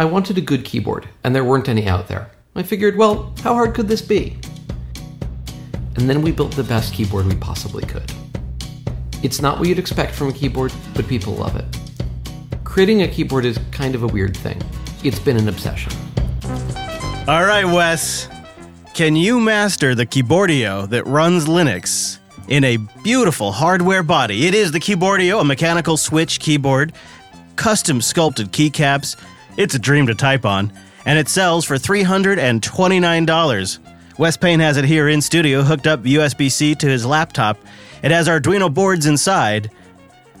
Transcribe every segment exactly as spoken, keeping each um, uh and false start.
I wanted a good keyboard, and there weren't any out there. I figured, well, how hard could this be? And then we built the best keyboard we possibly could. It's not what you'd expect from a keyboard, but people love it. Creating a keyboard is kind of a weird thing. It's been an obsession. All right, Wes. Can you master the Keyboardio that runs Linux in a beautiful hardware body? It is the Keyboardio, a mechanical switch keyboard, custom sculpted keycaps. It's a dream to type on, and it sells for three hundred twenty-nine dollars. Wes Payne has it here in studio, hooked up U S B C to his laptop. It has Arduino boards inside.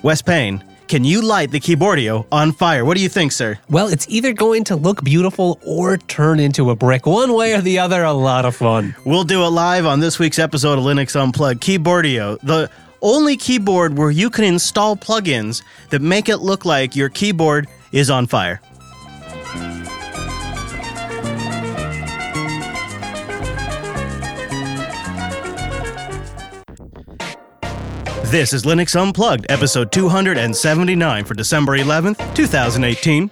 Wes Payne, can you light the Keyboardio on fire? What do you think, sir? Well, it's either going to look beautiful or turn into a brick. One way or the other, a lot of fun. We'll do it live on this week's episode of Linux Unplugged. Keyboardio, the only keyboard where you can install plugins that make it look like your keyboard is on fire. This is Linux Unplugged, episode two hundred seventy-nine for December eleventh, two thousand eighteen.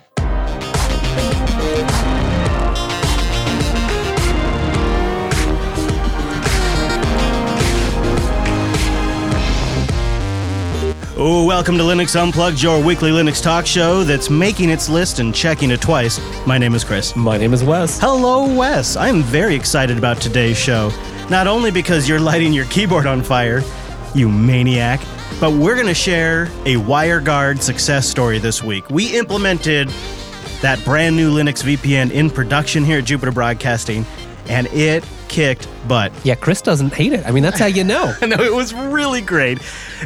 Ooh, welcome to Linux Unplugged, your weekly Linux talk show that's making its list and checking it twice. My name is Chris. My name is Wes. Hello, Wes. I am very excited about today's show, not only because you're lighting your keyboard on fire, you maniac. But we're going to share a WireGuard success story this week. We implemented that brand new Linux V P N in production here at Jupiter Broadcasting, and it kicked butt. Yeah, Chris doesn't hate it. I mean, that's how you know. No, it was really great.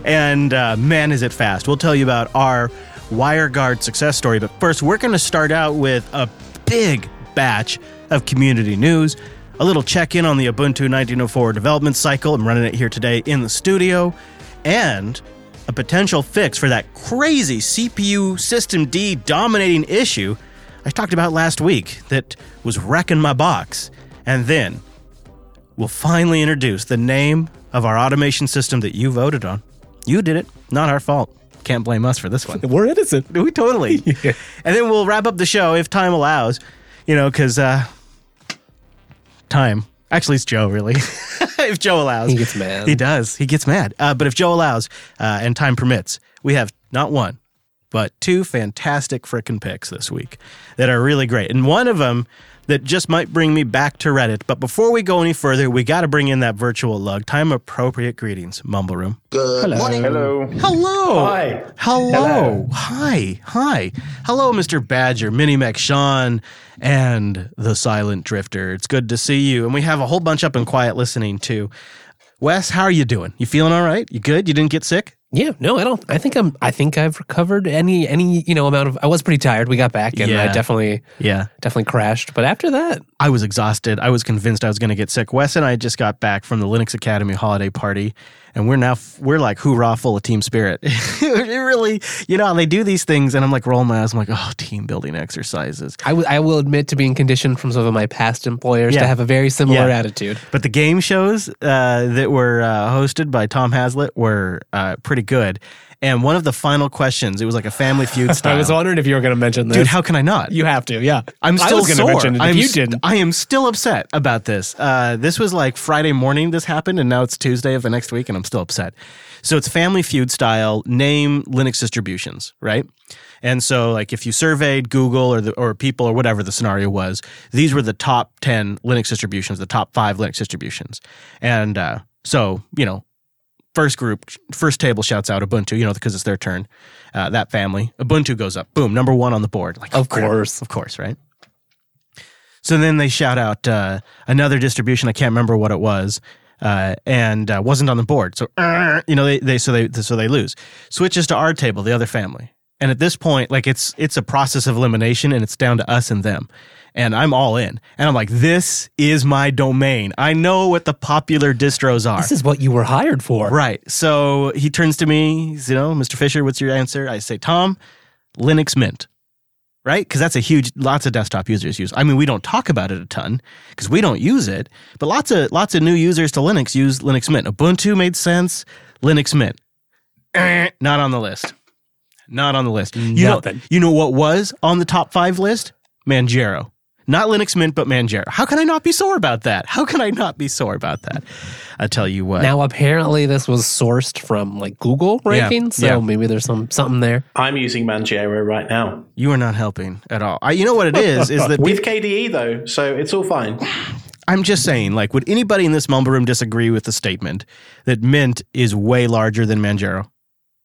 And uh, man, is it fast. We'll tell you about our WireGuard success story. But first, we're going to start out with a big batch of community news. A little check-in on the Ubuntu nineteen oh four development cycle. I'm running it here today in the studio. And a potential fix for that crazy C P U systemd dominating issue I talked about last week that was wrecking my box. And then we'll finally introduce the name of our automation system that you voted on. You did it. Not our fault. Can't blame us for this one. We're innocent. We totally. Yeah. And then we'll wrap up the show if time allows, you know, because... Uh, time. Actually, it's Joe, really. If Joe allows. He gets mad. He does. He gets mad. Uh, but if Joe allows uh, and time permits, we have not one, but two fantastic frickin' picks this week that are really great. And one of them that just might bring me back to Reddit. But before we go any further, we got to bring in that virtual lug. Time-appropriate greetings, Mumble Room. Good Hello. Morning. Hello. Hello. Hi. Hello. Hello. Hi. Hi. Hello, Mister Badger, Minimec Sean, and the Silent Drifter. It's good to see you. And we have a whole bunch up in quiet listening, too. Wes, how are you doing? You feeling all right? You good? You didn't get sick? Yeah, no, I don't. I think I'm. I think I've recovered any any you know amount of. I was pretty tired. We got back, and yeah. I definitely, yeah, definitely crashed. But after that, I was exhausted. I was convinced I was going to get sick. Wes and I just got back from the Linux Academy holiday party, and we're now we're like hoorah, full of team spirit. It really, you know, they do these things, and I'm like rolling my eyes. I'm like, oh, team building exercises. I, w- I will admit to being conditioned from some of my past employers yeah. to have a very similar yeah. attitude. But the game shows uh, that were uh, hosted by Tom Haslett were uh, pretty. good. And one of the final questions, it was like a Family Feud style. I was wondering if you were going to mention this. Dude, how can I not? You have to, yeah. I'm still going to mention it if I'm you st- didn't. I am still upset about this. Uh, this was like Friday morning this happened, and now it's Tuesday of the next week, and I'm still upset. So it's Family Feud style, name Linux distributions, right? And so like if you surveyed Google or the, or people or whatever the scenario was, these were the top ten Linux distributions, the top five Linux distributions. And uh, so, you know, First group, first table shouts out Ubuntu, you know, because it's their turn. Uh, that family, Ubuntu goes up. Boom, number one on the board. Like, of course. Of course, right? So then they shout out uh, another distribution. I can't remember what it was, uh, and uh, wasn't on the board. So, uh, you know, they, they so they so they lose. Switches to our table, the other family. And at this point, like it's it's a process of elimination, and it's down to us and them. And I'm all in. And I'm like, this is my domain. I know what the popular distros are. This is what you were hired for. Right. So he turns to me, you know, Mister Fisher, what's your answer? I say, Tom, Linux Mint. Right? Because that's a huge, lots of desktop users use. I mean, we don't talk about it a ton because we don't use it. But lots of lots of new users to Linux use Linux Mint. Ubuntu made sense. Linux Mint. Not on the list. Not on the list. You know, you know what was on the top five list? Manjaro. Not Linux Mint, but Manjaro. How can I not be sore about that? How can I not be sore about that? I tell you what. Now, apparently this was sourced from like Google ranking, yeah, so yeah. maybe there's some something there. I'm using Manjaro right now. You are not helping at all. I, you know what it is? is that With K D E, though, so it's all fine. I'm just saying, like, would anybody in this mumble room disagree with the statement that Mint is way larger than Manjaro?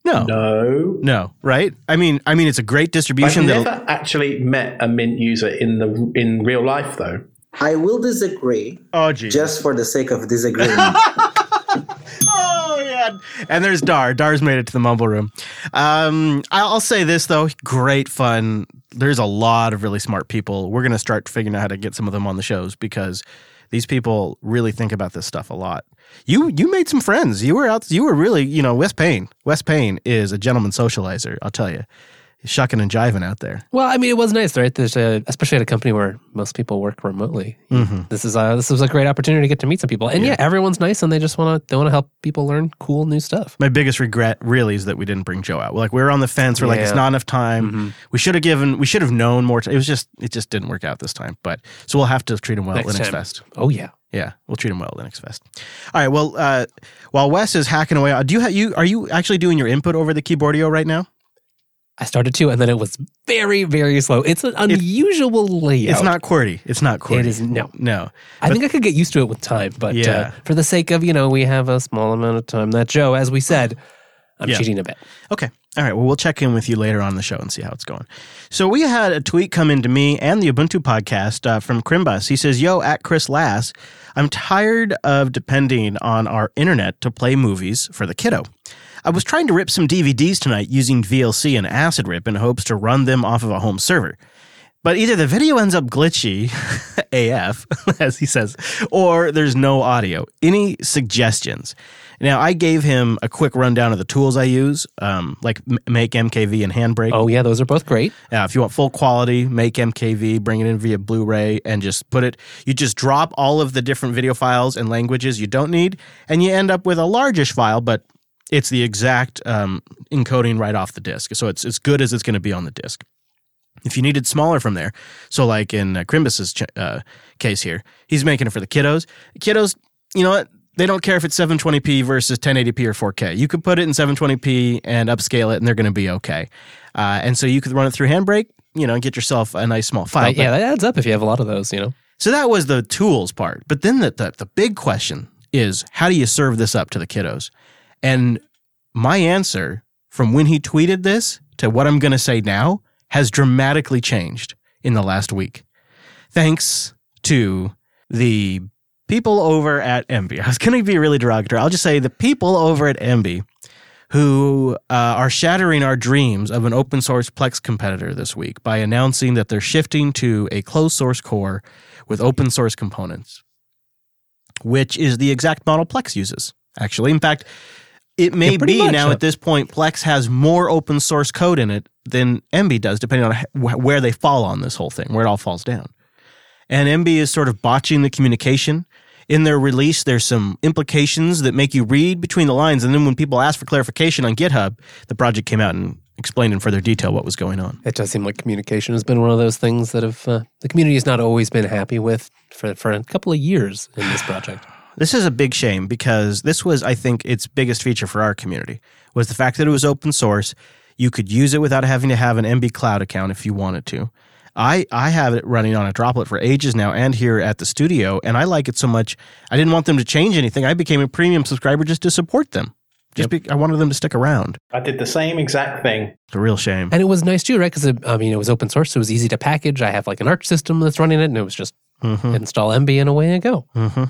No. No. No, right? I mean, I mean, it's a great distribution. I've never actually met a Mint user in the in real life, though. I will disagree. Oh, geez. Just for the sake of disagreeing. Oh, yeah. And there's Dar. Dar's made it to the mumble room. Um, I'll say this, though. Great fun. There's a lot of really smart people. We're going to start figuring out how to get some of them on the shows because these people really think about this stuff a lot. You you made some friends. You were out. You were really, you know, Wes Payne. Wes Payne is a gentleman socializer, I'll tell you. He's shucking and jiving out there. Well, I mean, it was nice, right? There's a, especially at a company where most people work remotely. Mm-hmm. This is a, this was a great opportunity to get to meet some people. And yeah, yeah everyone's nice, and they just want to they want to help people learn cool new stuff. My biggest regret really is that we didn't bring Joe out. Like we were on the fence. We're yeah. like, it's not enough time. Mm-hmm. We should have given. We should have known more. T- it was just it just didn't work out this time. But so we'll have to treat him well Next at Linux time. Fest. Oh yeah. Yeah, we'll treat him well at Linux Fest. All right. Well, uh, while Wes is hacking away, do you ha- you are you actually doing your input over the Keyboardio right now? I started to, and then it was very, very slow. It's an unusual it, layout. It's not QWERTY. It's not QWERTY. It is no, no. I but, think I could get used to it with time, but yeah. uh, for the sake of you know, we have a small amount of time. That Joe, as we said, I'm yeah. cheating a bit. Okay. All right, well, we'll check in with you later on the show and see how it's going. So we had a tweet come in to me and the Ubuntu podcast uh, from Krimbus. He says, yo, at Chris Lass, I'm tired of depending on our internet to play movies for the kiddo. I was trying to rip some D V Ds tonight using V L C and Acid Rip in hopes to run them off of a home server. But either the video ends up glitchy, A F, as he says, or there's no audio. Any suggestions? Now, I gave him a quick rundown of the tools I use, um, like MakeMKV and Handbrake. Oh, yeah, those are both great. Yeah, if you want full quality, MakeMKV, bring it in via Blu-ray, and just put it. You just drop all of the different video files and languages you don't need, and you end up with a largish file, but it's the exact um, encoding right off the disk. So it's as good as it's going to be on the disk. If you needed smaller from there, so like in uh, Krimbus's ch- uh, case here, he's making it for the kiddos. Kiddos, you know what? They don't care if it's seven twenty p versus ten eighty p or four K. You could put it in seven twenty p and upscale it, and they're going to be okay. Uh, and so you could run it through Handbrake, you know, and get yourself a nice small file. Right, yeah, that adds up if you have a lot of those, you know. So that was the tools part. But then the, the, the big question is, how do you serve this up to the kiddos? And my answer from when he tweeted this to what I'm going to say now has dramatically changed in the last week, thanks to the people over at Emby. I was going to be really derogatory. I'll just say the people over at Emby who uh, are shattering our dreams of an open source Plex competitor this week by announcing that they're shifting to a closed source core with open source components, which is the exact model Plex uses, actually. In fact, it may yeah, be much. Now at this point, Plex has more open source code in it than Emby does, depending on where they fall on this whole thing, where it all falls down. And Emby is sort of botching the communication. In their release, there's some implications that make you read between the lines, and then when people ask for clarification on GitHub, the project came out and explained in further detail what was going on. It does seem like communication has been one of those things that have uh, the community has not always been happy with for, for a couple of years in this project. This is a big shame because this was, I think, its biggest feature for our community was the fact that it was open source. You could use it without having to have an Emby Cloud account if you wanted to. I, I have it running on a droplet for ages now and here at the studio, and I like it so much. I didn't want them to change anything. I became a premium subscriber just to support them. Just yep. be, I wanted them to stick around. I did the same exact thing. It's a real shame. And it was nice too, right? Because, I mean, it was open source, so it was easy to package. I have like an Arch system that's running it, and it was just mm-hmm. install Emby and away I go. Mm-hmm.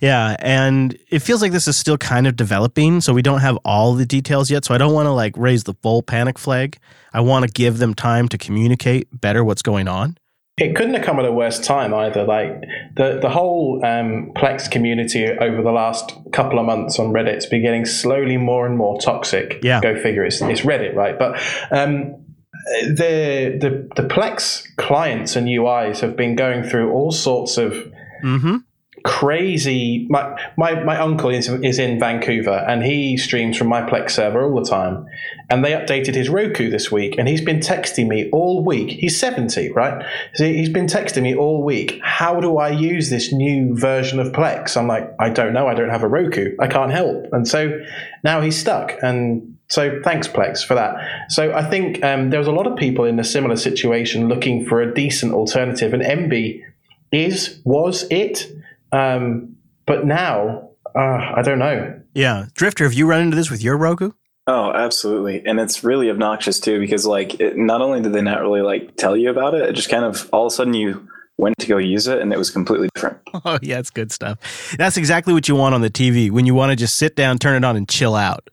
Yeah, and it feels like this is still kind of developing, so we don't have all the details yet, so I don't want to like raise the full panic flag. I want to give them time to communicate better what's going on. It couldn't have come at a worse time either. Like the, the whole um, Plex community over the last couple of months on Reddit's been getting slowly more and more toxic. Yeah. Go figure, it's, it's Reddit, right? But um, the, the, the Plex clients and U Is have been going through all sorts of... Mm-hmm. crazy. My my, my uncle is, is in Vancouver, and he streams from my Plex server all the time. And they updated his Roku this week, and he's been texting me all week. He's seventy, right? So he's been texting me all week. How do I use this new version of Plex? I'm like, I don't know. I don't have a Roku. I can't help. And so now he's stuck. And so thanks, Plex, for that. So I think um, there was a lot of people in a similar situation looking for a decent alternative, and Emby is, was it. Um, but now, uh, I don't know. Yeah. Drifter, have you run into this with your Roku? Oh, absolutely. And it's really obnoxious too, because like, it, not only did they not really like tell you about it, it just kind of all of a sudden you went to go use it and it was completely different. Oh yeah, it's good stuff. That's exactly what you want on the T V when you want to just sit down, turn it on and chill out.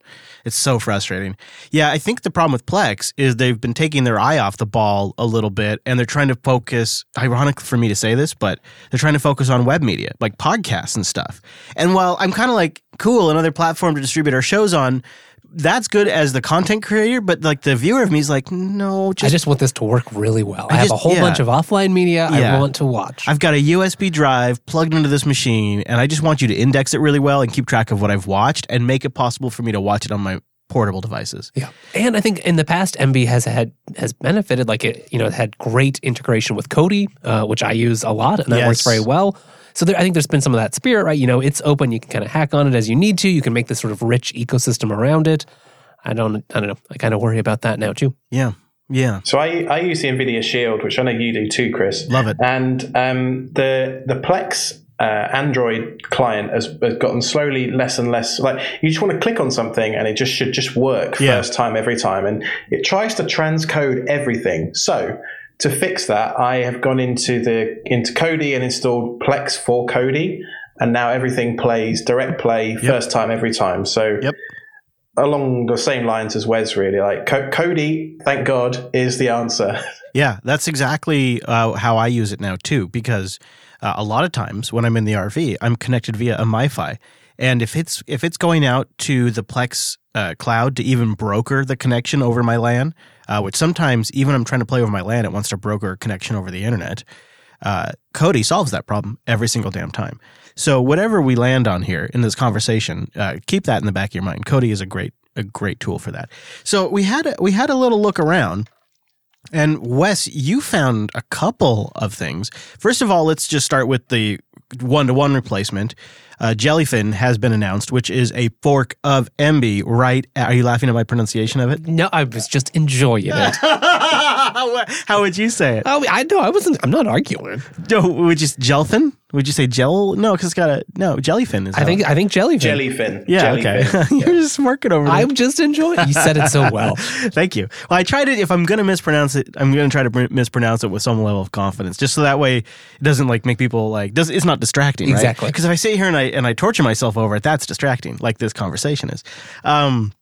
It's so frustrating. Yeah, I think the problem with Plex is they've been taking their eye off the ball a little bit, and they're trying to focus, ironic for me to say this, but they're trying to focus on web media, like podcasts and stuff. And while I'm kind of like, cool, another platform to distribute our shows on, that's good as the content creator, but like the viewer of me is like, no. Just, I just want this to work really well. I, I just, have a whole yeah. bunch of offline media yeah. I want to watch. I've got a U S B drive plugged into this machine, and I just want you to index it really well and keep track of what I've watched and make it possible for me to watch it on my portable devices. Yeah. And I think in the past, Emby has had has benefited. Like it, you know, it had great integration with Kodi, uh, which I use a lot, and that yes. works very well. So there, I think there's been some of that spirit, right? You know, it's open. You can kind of hack on it as you need to. You can make this sort of rich ecosystem around it. I don't, I don't know. I kind of worry about that now too. Yeah, yeah. So I, I use the NVIDIA Shield, which I know you do too, Chris. Love it. And um, the the Plex uh, Android client has, has gotten slowly less and less. Like you just want to click on something, and it just should just work yeah. first time every time, and it tries to transcode everything. So to fix that, I have gone into the into Kodi and installed Plex for Kodi, and now everything plays direct play yep. first time every time. So yep. along the same lines as Wes, really, like Kodi, thank God, is the answer. Yeah, that's exactly uh, how I use it now too, because uh, a lot of times when I'm in the R V, I'm connected via a MiFi, and if it's if it's going out to the Plex uh, cloud to even broker the connection over my LAN. Uh, which sometimes, even I'm trying to play over my LAN, it wants to broker a connection over the internet. Uh, Kodi solves that problem every single damn time. So whatever we land on here in this conversation, uh, keep that in the back of your mind. Kodi is a great a great tool for that. So we had a, we had a little look around, and Wes, you found a couple of things. First of all, let's just start with the one-to-one replacement. Uh, Jellyfin has been announced, which is a fork of Emby, right? Are you laughing at my pronunciation of it? No, I was just enjoying it. How would you say it? Oh, I know. I wasn't. I'm not arguing. No, would you Jellyfin? Would you say gel? No, because it's got a no Jellyfin. Is I think. It. I think Jellyfin. Jellyfin. Yeah. Jellyfin. Okay. You're yeah. just working over. I'm there. Just enjoying. You said it so well. Thank you. Well, I tried it. If I'm going to mispronounce it, I'm going to try to mispronounce it with some level of confidence, just so that way it doesn't like make people like. Does it's not distracting. Right? Exactly. Because if I sit here and I and I torture myself over it, that's distracting. Like this conversation is. Um,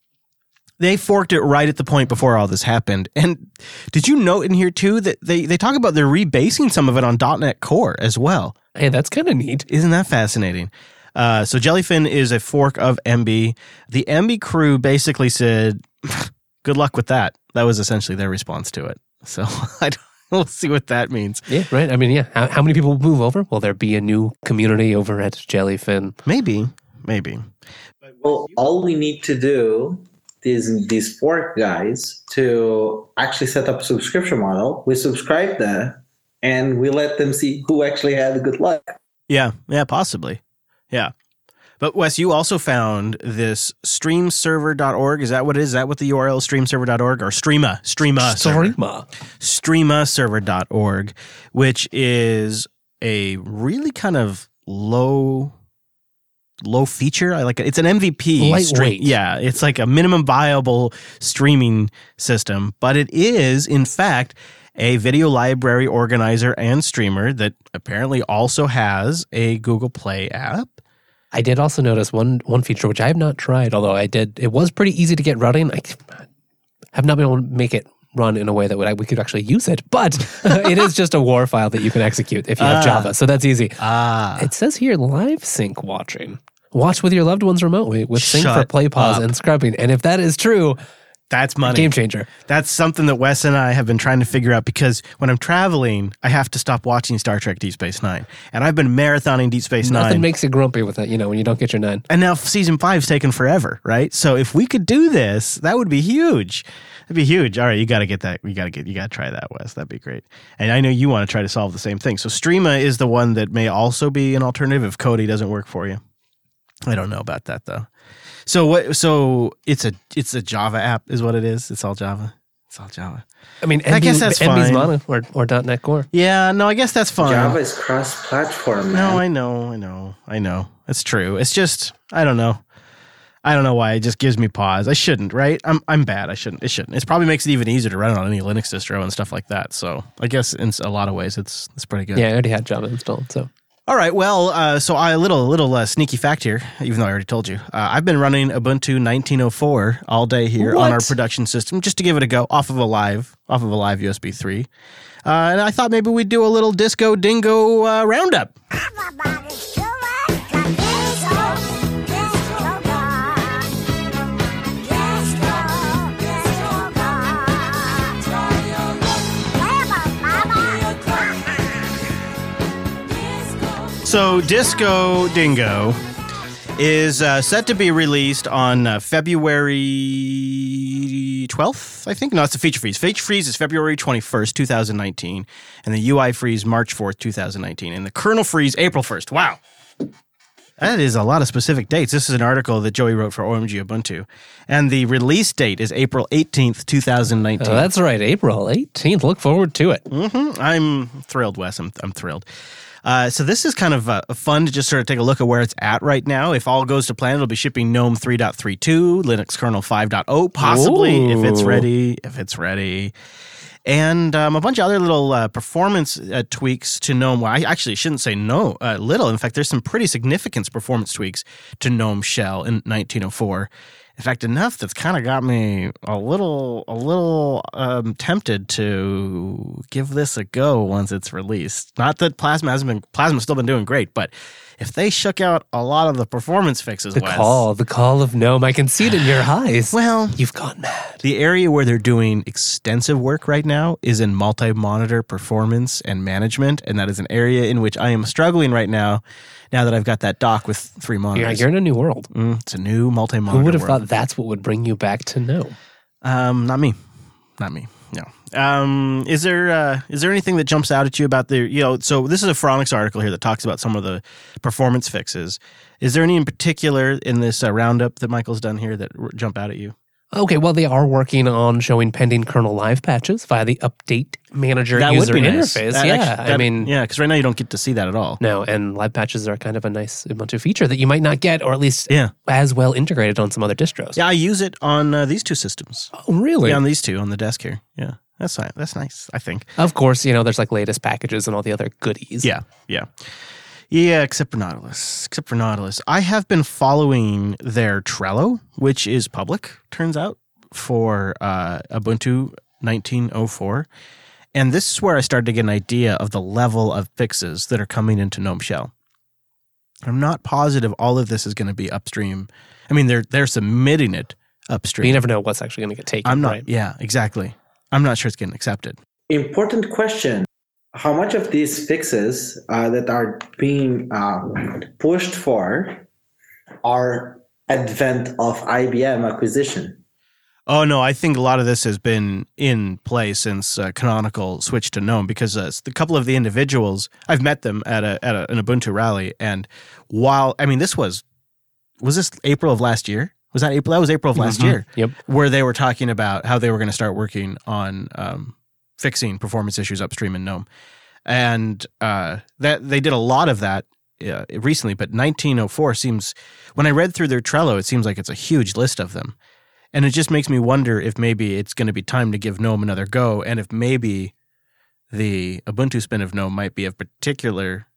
They forked it right at the point before all this happened. And did you note in here, too, that they, they talk about they're rebasing some of it on .NET Core as well? Hey, that's kind of neat. Isn't that fascinating? Uh, so Jellyfin is a fork of Emby. The Emby crew basically said, good luck with that. That was essentially their response to it. So I don't, we'll see what that means. Yeah, right. I mean, yeah. How, how many people will move over? Will there be a new community over at Jellyfin? Maybe. Maybe. Well, all we need to do... These, these fork guys to actually set up a subscription model. We subscribe them, and we let them see who actually had good luck. Yeah, yeah, possibly. Yeah. But, Wes, you also found this stream server dot org. Is that what it is? Is that what the U R L is, stream server dot org? Or Streama. Streama. Streama. Streama server dot org, which is a really kind of low... low feature. I like it. It's an M V P. Lightweight. Yeah. It's like a minimum viable streaming system, but it is, in fact, a video library organizer and streamer that apparently also has a Google Play app. I did also notice one one feature, which I have not tried, although I did. It was pretty easy to get running. I have not been able to make it run in a way that would, we could actually use it, but it is just a war file that you can execute if you have uh, Java. So that's easy. Uh, it says here, live sync watching. Watch with your loved ones remotely with sync for play, pause, up. and scrubbing. And if that is true, That's money. Game changer. That's something that Wes and I have been trying to figure out, because when I'm traveling, I have to stop watching Star Trek Deep Space Nine. And I've been marathoning Deep Space Nothing Nine. Nothing makes you grumpy with it, you know, when you don't get your nine. And now season five's taken forever, right? So if we could do this, that would be huge. That'd be huge. All right, you got to get that. You got to get, you got to try that, Wes. That'd be great. And I know you want to try to solve the same thing. So Streama is the one that may also be an alternative if Kodi doesn't work for you. I don't know about that, though. So what? So it's a it's a Java app, is what it is. It's all Java. It's all Java. I mean, Emby, I guess that's Emby's fine. Mono or or .NET Core. Yeah, no, I guess that's fine. Java is cross-platform, man. No, I know, I know, I know. It's true. It's just I don't know. I don't know why it just gives me pause. I shouldn't, right? I'm I'm bad. I shouldn't. It shouldn't. It probably makes it even easier to run it on any Linux distro and stuff like that. So I guess in a lot of ways, it's it's pretty good. Yeah, I already had Java installed, so. All right, well, uh, so I, a little little uh, sneaky fact here, even though I already told you. Uh, I've been running Ubuntu nineteen oh four all day here what? on our production system just to give it a go off of a live off of a live U S B three. Uh, and I thought maybe we'd do a little Disco Dingo uh, roundup. So Disco Dingo is uh, set to be released on uh, February twelfth, I think. No, it's the feature freeze. Feature freeze is February twenty-first, twenty nineteen, and the U I freeze March fourth, twenty nineteen, and the kernel freeze April first. Wow. That is a lot of specific dates. This is an article that Joey wrote for O M G Ubuntu. And the release date is April eighteenth, twenty nineteen. Oh, that's right, April eighteenth. Look forward to it. Mm-hmm. I'm thrilled, Wes. I'm, I'm thrilled. Uh, so this is kind of uh, fun to just sort of take a look at where it's at right now. If all goes to plan, it'll be shipping GNOME three point thirty-two, Linux kernel five point oh, possibly, Ooh. if it's ready, if it's ready. And um, a bunch of other little uh, performance uh, tweaks to GNOME. Well, I actually shouldn't say no, uh, little. In fact, there's some pretty significant performance tweaks to GNOME Shell in nineteen oh four. In fact, enough that's kind of got me a little a little um, tempted to give this a go once it's released. Not that Plasma hasn't been Plasma's still been doing great, but if they shook out a lot of the performance fixes, the Wes, call, the call of GNOME, I can see it in your eyes. Well, you've gone mad. The area where they're doing extensive work right now is in multi-monitor performance and management, and that is an area in which I am struggling right now. Now that I've got that dock with three monitors, yeah, you're in a new world. Mm, it's a new multi-monitor. Who would have world. thought that's what would bring you back to GNOME? Um, not me, not me. No. Um, is there uh, is there anything that jumps out at you about the you know? So this is a Phronics article here that talks about some of the performance fixes. Is there any in particular in this uh, roundup that Michael's done here that r- jump out at you? Okay, well, they are working on showing pending kernel live patches via the update manager that user would be nice. interface. That yeah, actually, that, I mean, yeah, because right now you don't get to see that at all. No, and live patches are kind of a nice Ubuntu feature that you might not get, or at least yeah. as well integrated on some other distros. Yeah, I use it on uh, these two systems. Oh, really? Yeah, on these two on the desk here. Yeah, that's nice. That's nice. I think. Of course, you know, there's like latest packages and all the other goodies. Yeah, yeah. Yeah, except for Nautilus. Except for Nautilus. I have been following their Trello, which is public, turns out, for uh, Ubuntu nineteen oh four. And this is where I started to get an idea of the level of fixes that are coming into GNOME Shell. I'm not positive all of this is going to be upstream. I mean, they're they're submitting it upstream. You never know what's actually going to get taken. I'm not, right? Yeah, exactly. I'm not sure it's getting accepted. Important question. How much of these fixes uh, that are being uh, pushed for are advent of I B M acquisition? Oh, no, I think a lot of this has been in play since uh, Canonical switched to GNOME, because uh, a couple of the individuals, I've met them at, a, at a, an Ubuntu rally, and while, I mean, this was, was this April of last year? Was that April? That was April of last mm-hmm. year. Yep. Where they were talking about how they were going to start working on um, fixing performance issues upstream in GNOME, and uh, that they did a lot of that uh, recently. But nineteen oh four seems, when I read through their Trello, it seems like it's a huge list of them, and it just makes me wonder if maybe it's going to be time to give GNOME another go, and if maybe the Ubuntu spin of GNOME might be of particular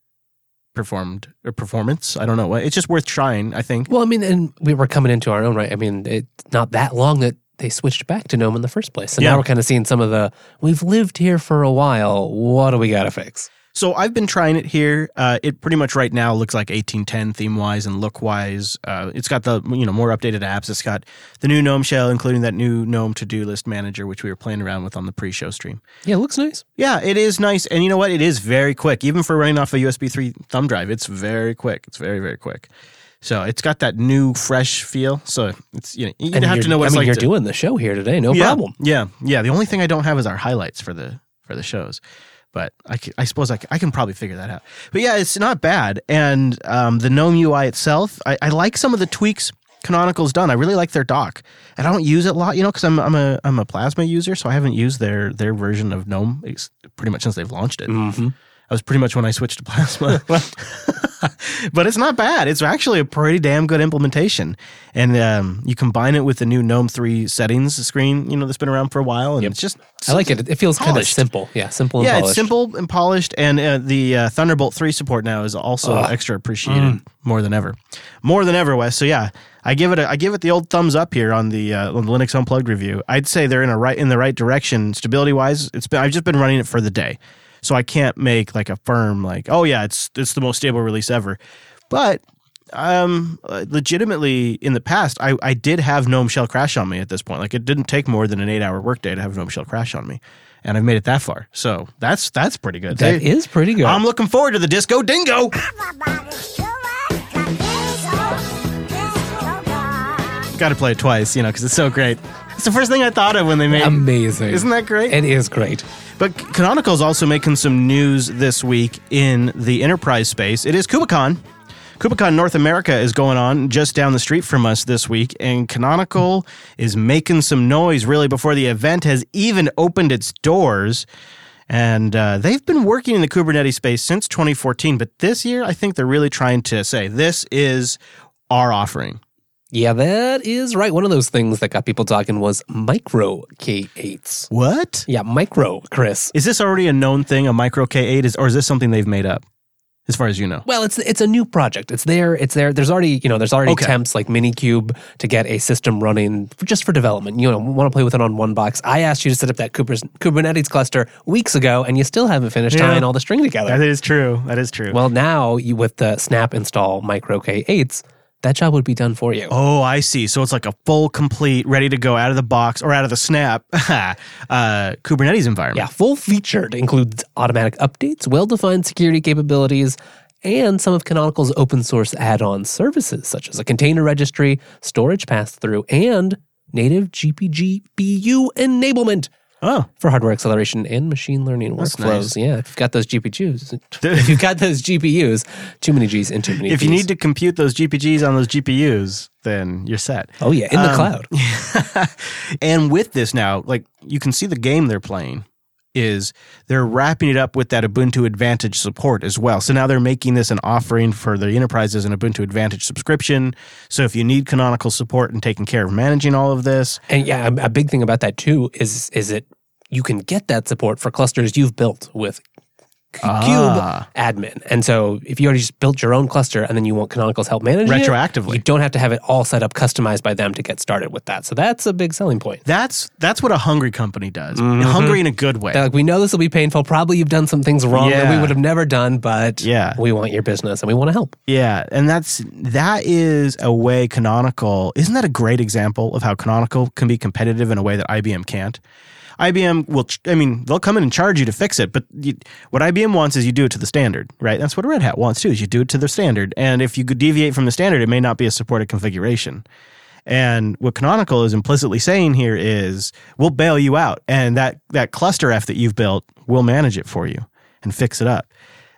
performed or performance. I don't know. It's just worth trying, I think. Well, I mean, and we were coming into our own, right? I mean, it's not that long that they switched back to GNOME in the first place. So yeah. now we're kind of seeing some of the, we've lived here for a while, what do we got to fix? So I've been trying it here. Uh, it pretty much right now looks like eighteen ten theme-wise and look-wise. Uh, it's got the, you know, more updated apps. It's got the new GNOME shell, including that new GNOME to-do list manager, which we were playing around with on the pre-show stream. Yeah, it looks nice. Yeah, it is nice. And you know what? It is very quick. Even for running off a U S B three thumb drive, it's very quick. It's very, very quick. So it's got that new, fresh feel. So it's, you know, you have to know what it's like. I mean, you're to, doing the show here today, no yeah, problem. Yeah, yeah. The only thing I don't have is our highlights for the for the shows, but I, I suppose I, I can probably figure that out. But yeah, it's not bad. And um, the GNOME U I itself, I, I like some of the tweaks Canonical's done. I really like their dock, and I don't use it a lot, you know, because I'm I'm a I'm a Plasma user, so I haven't used their their version of GNOME pretty much since they've launched it. Mm-hmm. That was pretty much when I switched to Plasma. But it's not bad. It's actually a pretty damn good implementation. And um, you combine it with the new GNOME three settings screen, you know, that's been around for a while. And yep. it's just I like it. It feels kind of simple. Yeah, simple and yeah, polished. Yeah, it's simple and polished. And uh, the uh, Thunderbolt three support now is also oh. extra appreciated mm. more than ever. More than ever, Wes. So, yeah, I give it a, I give it the old thumbs up here on the, uh, on the Linux Unplugged review. I'd say they're in, a right, in the right direction. Stability-wise, it's been, I've just been running it for the day. So I can't make like a firm like, oh yeah, it's it's the most stable release ever. But um, legitimately in the past, I, I did have GNOME Shell crash on me at this point. Like it didn't take more than an eight-hour workday to have GNOME Shell crash on me. And I've made it that far. So that's that's pretty good. That they, is pretty good. I'm looking forward to the Disco Dingo. Got to play it twice, you know, because it's so great. It's the first thing I thought of when they made it. Amazing. Isn't that great? It is great. But Canonical's also making some news this week in the enterprise space. It is KubeCon. KubeCon North America is going on just down the street from us this week, and Canonical is making some noise really before the event has even opened its doors. And uh, they've been working in the Kubernetes space since twenty fourteen, but this year I think they're really trying to say, this is our offering. Yeah, that is right. One of those things that got people talking was micro K eights. What? Yeah, micro, Chris. Is this already a known thing, a micro K eight, is, or is this something they've made up, as far as you know? Well, it's it's a new project. It's there. It's there. There's already, you know, there's already okay. attempts like Minikube to get a system running for, just for development. You know, want to play with it on one box. I asked you to set up that Kubernetes cluster weeks ago, and you still haven't finished yeah. tying all the string together. That is true. That is true. Well, now you, with the snap install micro K eights, that job would be done for you. Oh, I see. So it's like a full, complete, ready to go out of the box or out of the snap uh, Kubernetes environment. Yeah, full featured, includes automatic updates, well-defined security capabilities, and some of Canonical's open source add-on services, such as a container registry, storage pass-through, and native G P G P U enablement. Oh, for hardware acceleration and machine learning That's workflows. Nice. Yeah, if you've got those G P Us, if you've got those G P Us, too many Gs and too many Ps. If you need to compute those G P Gs on those G P Us, then you're set. Oh yeah, in um, the cloud. And with this now, like you can see the game they're playing is they're wrapping it up with that Ubuntu Advantage support as well. So now they're making this an offering for the enterprises, an Ubuntu Advantage subscription. So if you need Canonical support and taking care of managing all of this. And yeah, a big thing about that too is is it you can get that support for clusters you've built with Kube ah. admin. And so if you already just built your own cluster and then you want Canonical's help manage retroactively. It, you don't have to have it all set up, customized by them to get started with that. So that's a big selling point. That's that's what a hungry company does. Mm-hmm. Hungry in a good way. They're like, we know this will be painful. Probably you've done some things wrong yeah. that we would have never done, but yeah. we want your business and we want to help. Yeah, and that's that is a way Canonical, isn't that a great example of how Canonical can be competitive in a way that I B M can't? I B M will, I mean, they'll come in and charge you to fix it, but you, what I B M wants is you do it to the standard, right? That's what Red Hat wants too, is you do it to the standard. And if you could deviate from the standard, it may not be a supported configuration. And what Canonical is implicitly saying here is, we'll bail you out, and that, that cluster F that you've built, we'll manage it for you and fix it up.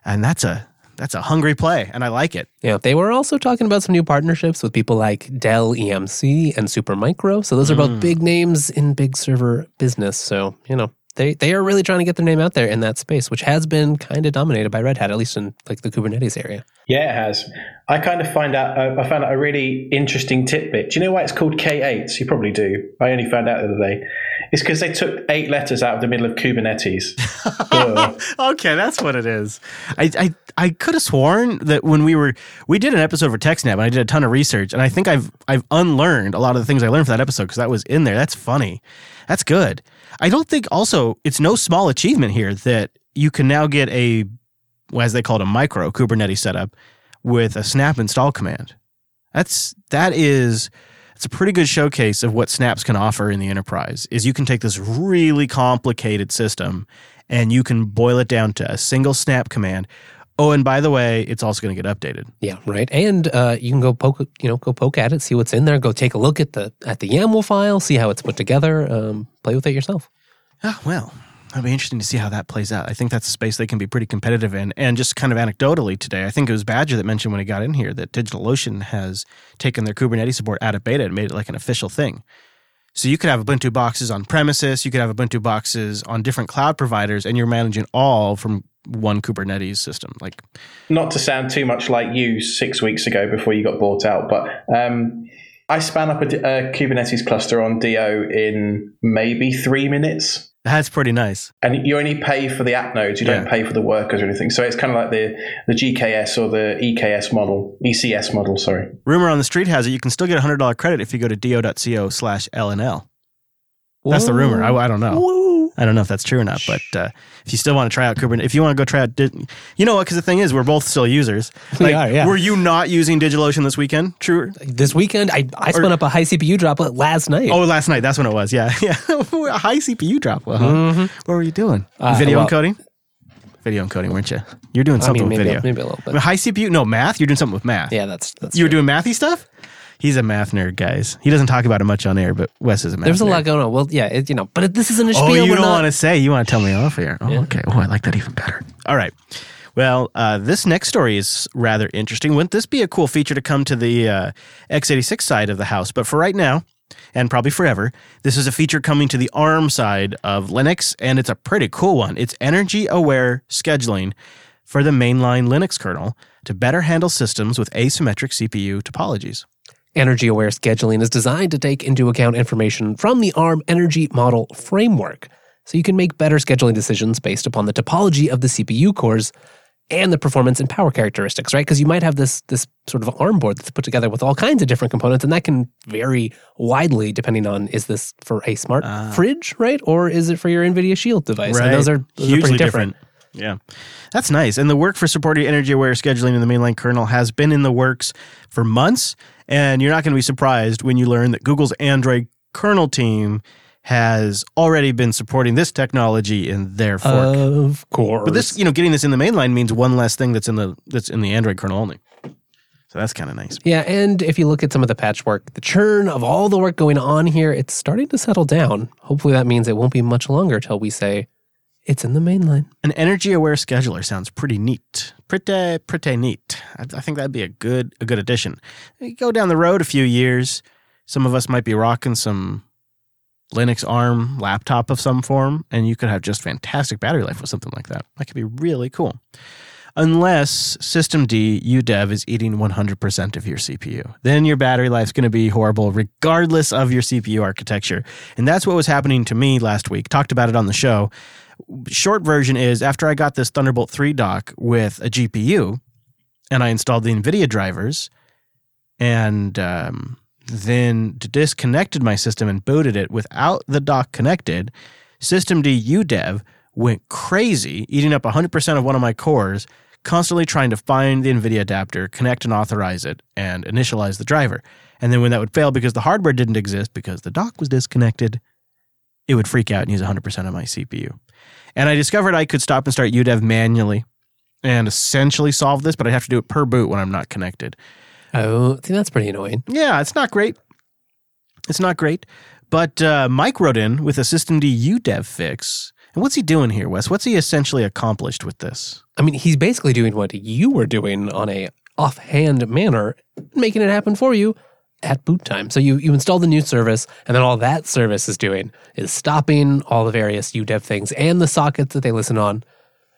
And that's a... That's a hungry play, and I like it. Yeah, they were also talking about some new partnerships with people like Dell E M C and Supermicro. So those mm. are both big names in big server business. So, you know, they, they are really trying to get their name out there in that space, which has been kind of dominated by Red Hat, at least in like the Kubernetes area. Yeah, it has. I kind of find out, uh, I found out a really interesting tidbit. Do you know why it's called K eights? You probably do. I only found out the other day. It's because they took eight letters out of the middle of Kubernetes. Okay, that's what it is. I, I I could have sworn that when we were we did an episode for TechSnap, and I did a ton of research, and I think I've I've unlearned a lot of the things I learned for that episode because that was in there. That's funny. That's good. I don't think also it's no small achievement here that you can now get a as they call it, a micro Kubernetes setup with a snap install command. That's that is it's a pretty good showcase of what snaps can offer in the enterprise. Is you can take this really complicated system and you can boil it down to a single snap command. Oh, and by the way, it's also going to get updated. Yeah, right. And uh, you can go poke, you know, go poke at it, see what's in there. Go take a look at the at the YAML file, see how it's put together. Um, play with it yourself. Ah, well, it'll be interesting to see how that plays out. I think that's a space they can be pretty competitive in. And just kind of anecdotally today, I think it was Badger that mentioned when he got in here that DigitalOcean has taken their Kubernetes support out of beta and made it like an official thing. So you could have Ubuntu boxes on premises, you could have Ubuntu boxes on different cloud providers, and you're managing all from one Kubernetes system. Like, not to sound too much like you six weeks ago before you got bought out, but um, I span up a, a Kubernetes cluster on Dio in maybe three minutes. That's pretty nice. And you only pay for the app nodes. You yeah. don't pay for the workers or anything. So it's kind of like the, the G K S or the E K S model, E C S model, sorry. Rumor on the street has it you can still get a one hundred dollars credit if you go to do.co slash LNL. That's Whoa. the rumor. I, I don't know. Whoa. I don't know if that's true or not, but uh, if you still want to try out Kubernetes, if you want to go try out, Di- you know what, because the thing is, we're both still users. Like, we are, yeah. Were you not using DigitalOcean this weekend? True. This weekend, I, I or, spun up a high C P U droplet last night. Oh, last night. That's when it was. Yeah. yeah. A high C P U droplet. Huh? Mm-hmm. What were you doing? Uh, video well, encoding? Video encoding, weren't you? You're doing something I mean, maybe, with video. Maybe a little bit. But high C P U? No, math? You're doing something with math. Yeah, that's that's. You were doing mathy stuff? He's a math nerd, guys. He doesn't talk about it much on air, but Wes is a math nerd. There's a lot going on. Well, yeah, it, you know, but it, this isn't a spiel. Oh, you don't not... want to say. You want to tell me off here. Oh, yeah. Okay. Oh, I like that even better. All right. Well, uh, this next story is rather interesting. Wouldn't this be a cool feature to come to the uh, x eighty-six side of the house? But for right now, and probably forever, this is a feature coming to the ARM side of Linux, and it's a pretty cool one. It's energy-aware scheduling for the mainline Linux kernel to better handle systems with asymmetric C P U topologies. Energy-aware scheduling is designed to take into account information from the ARM Energy Model Framework, so you can make better scheduling decisions based upon the topology of the C P U cores and the performance and power characteristics, right? Because you might have this this sort of ARM board that's put together with all kinds of different components, and that can vary widely depending on, is this for a smart uh, fridge, right? Or is it for your NVIDIA Shield device? Right. And those are, those hugely are pretty different. different. Yeah, that's nice. And the work for supporting energy-aware scheduling in the mainline kernel has been in the works for months, and you're not going to be surprised when you learn that Google's Android kernel team has already been supporting this technology in their fork. Of course. But this, you know, getting this in the mainline means one less thing that's in the that's in the Android kernel only. So that's kind of nice. Yeah, and if you look at some of the patchwork, the churn of all the work going on here, it's starting to settle down. Hopefully that means it won't be much longer till we say, it's in the mainline. An energy-aware scheduler sounds pretty neat. Pretty, pretty neat. I, I think that'd be a good a good addition. You go down the road a few years, some of us might be rocking some Linux ARM laptop of some form, and you could have just fantastic battery life with something like that. That could be really cool. Unless Systemd U DEV is eating one hundred percent of your C P U. Then your battery life's going to be horrible regardless of your C P U architecture. And that's what was happening to me last week. Talked about it on the show. Short version is after I got this Thunderbolt three dock with a G P U and I installed the NVIDIA drivers and um, then disconnected my system and booted it without the dock connected, Systemd U DEV went crazy, eating up one hundred percent of one of my cores, constantly trying to find the NVIDIA adapter, connect and authorize it, and initialize the driver. And then when that would fail because the hardware didn't exist because the dock was disconnected, it would freak out and use one hundred percent of my C P U. And I discovered I could stop and start U DEV manually and essentially solve this, but I have to do it per boot when I'm not connected. Oh, I think that's pretty annoying. Yeah, it's not great. It's not great. But uh, Mike wrote in with a Systemd U DEV fix. And what's he doing here, Wes? What's he essentially accomplished with this? I mean, he's basically doing what you were doing on a offhand manner, making it happen for you at boot time. So you, you install the new service, and then all that service is doing is stopping all the various U DEV things and the sockets that they listen on,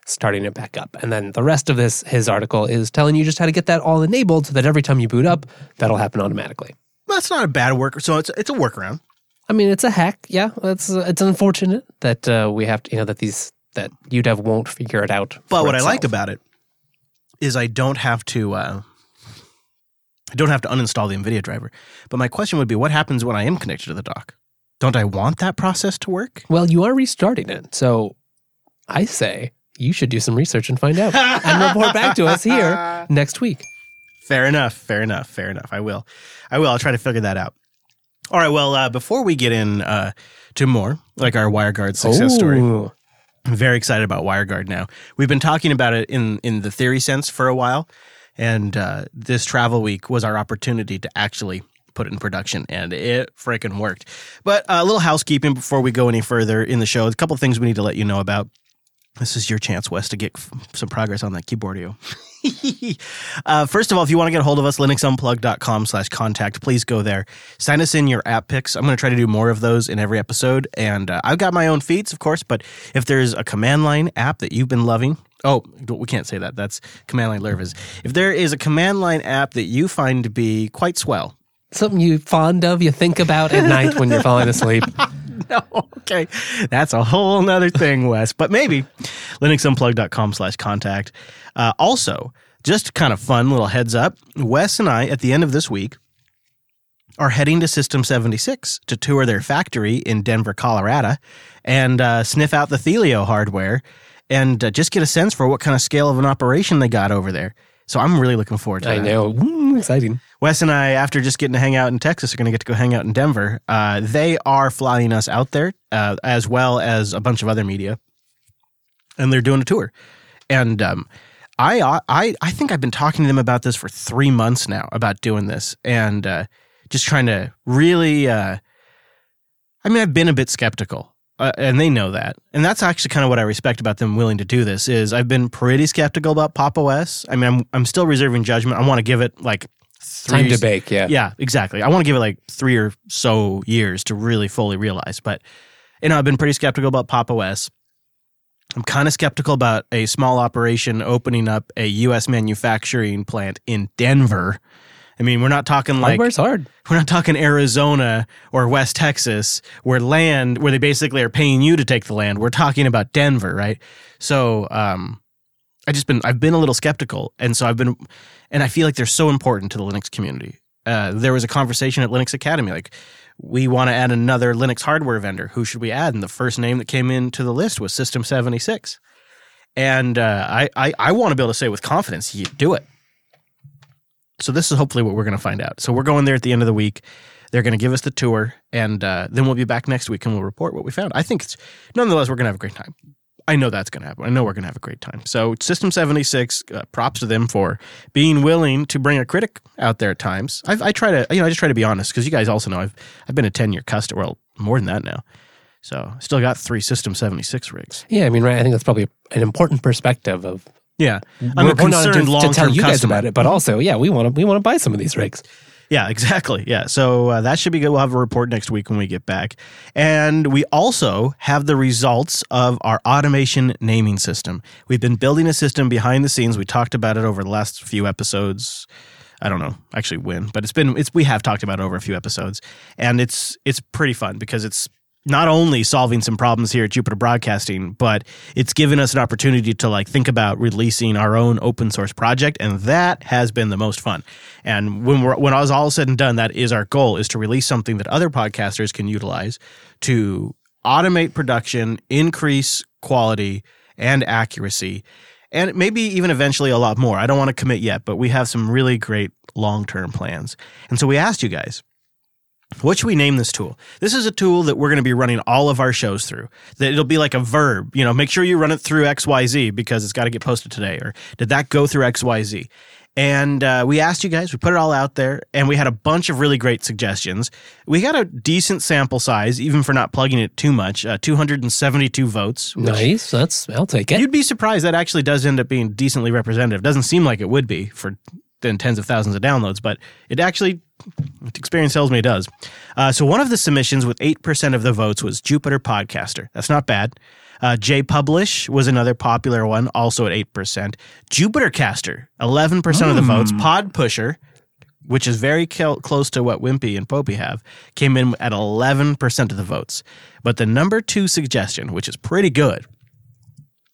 starting it back up. And then the rest of this, his article, is telling you just how to get that all enabled so that every time you boot up, that'll happen automatically. Well, that's not a bad work. So it's it's a workaround. I mean, it's a hack, yeah. It's it's unfortunate that uh, we have to, you know, that these that U DEV won't figure it out. But what itself. I liked about it is I don't have to uh, I don't have to uninstall the NVIDIA driver. But my question would be, what happens when I am connected to the dock? Don't I want that process to work? Well, you are restarting it, so I say you should do some research and find out and report back to us here next week. Fair enough. Fair enough. Fair enough. I will. I will. I'll try to figure that out. All right. Well, uh, before we get in uh, to more, like our WireGuard success Ooh. story, I'm very excited about WireGuard now. We've been talking about it in, in the theory sense for a while, and uh, this travel week was our opportunity to actually put it in production, and it freaking worked. But uh, a little housekeeping before we go any further in the show. A couple of things we need to let you know about. This is your chance, Wes, to get some progress on that Keyboardio. uh, first of all, if you want to get a hold of us, linuxunplugged.com slash contact. Please go there. Sign us in your app picks. I'm going to try to do more of those in every episode. And uh, I've got my own feeds, of course, but if there's a command line app that you've been loving, oh, we can't say that. That's command line Lurvis. If there is a command line app that you find to be quite swell, something you're fond of, you think about at night when you're falling asleep. No, okay. That's a whole nother thing, Wes. But maybe linuxunplugged.com slash contact. Uh, also, just kind of fun little heads up, Wes and I, at the end of this week, are heading to System seventy-six to tour their factory in Denver, Colorado, and uh, sniff out the Thelio hardware and uh, just get a sense for what kind of scale of an operation they got over there. So I'm really looking forward to it. I know. Mm, exciting. Wes and I, after just getting to hang out in Texas, are going to get to go hang out in Denver. Uh, they are flying us out there, uh, as well as a bunch of other media. And they're doing a tour. And um, I, I, I think I've been talking to them about this for three months now, about doing this. And uh, just trying to really, uh, I mean, I've been a bit skeptical. Uh, and they know that. And that's actually kind of what I respect about them willing to do this is I've been pretty skeptical about Pop! O S. I mean, I'm I'm still reserving judgment. I want to give it like three... Time to bake, yeah. Yeah, exactly. I want to give it like three or so years to really fully realize. But, you know, I've been pretty skeptical about Pop! O S. I'm kind of skeptical about a small operation opening up a U S manufacturing plant in Denver. I mean, we're not talking like hardware's hard. We're not talking Arizona or West Texas, where land, where they basically are paying you to take the land. We're talking about Denver, right? So, um, I just been I've been a little skeptical, and so I've been, and I feel like they're so important to the Linux community. Uh, there was a conversation at Linux Academy, like we want to add another Linux hardware vendor. Who should we add? And the first name that came into the list was System seventy-six, and uh, I I, I want to be able to say with confidence, you do it. So this is hopefully what we're going to find out. So we're going there at the end of the week. They're going to give us the tour, and uh, then we'll be back next week and we'll report what we found. I think, it's, nonetheless, we're going to have a great time. I know that's going to happen. I know we're going to have a great time. So System seventy-six, uh, props to them for being willing to bring a critic out there at times. I've, I try to, you know, I just try to be honest because you guys also know I've I've been a ten-year customer, well, more than that now. So still got three System seventy-six rigs. Yeah, I mean, right. I think that's probably an important perspective of. Yeah, I'm we're, a concerned to, long-term customer. To tell you guys customer. About it, but also, yeah, we want to we want to buy some of these rigs. Yeah, exactly. Yeah, so uh, that should be good. We'll have a report next week when we get back. And we also have the results of our automation naming system. We've been building a system behind the scenes. We talked about it over the last few episodes. I don't know actually when, but it's been it's we have talked about it over a few episodes, and it's it's pretty fun because it's not only solving some problems here at Jupiter Broadcasting, but it's given us an opportunity to like think about releasing our own open source project, and that has been the most fun. And when we're when it's all said and done, that is our goal: is to release something that other podcasters can utilize to automate production, increase quality and accuracy, and maybe even eventually a lot more. I don't want to commit yet, but we have some really great long-term plans. And so we asked you guys, what should we name this tool? This is a tool that we're going to be running all of our shows through. That it'll be like a verb. You know, make sure you run it through X Y Z because it's got to get posted today. Or did that go through X Y Z? And uh, we asked you guys. We put it all out there. And we had a bunch of really great suggestions. We got a decent sample size, even for not plugging it too much. Uh, two hundred seventy-two votes. Nice. That's, I'll take it. You'd be surprised. That actually does end up being decently representative. Doesn't seem like it would be for than tens of thousands of downloads, but it actually, experience tells me it does. Uh, so one of the submissions with eight percent of the votes was Jupiter Podcaster. That's not bad. Uh, JPublish was another popular one, also at eight percent. JupiterCaster, eleven percent mm. of the votes. PodPusher, which is very cal- close to what Wimpy and Popey have, came in at eleven percent of the votes. But the number two suggestion, which is pretty good,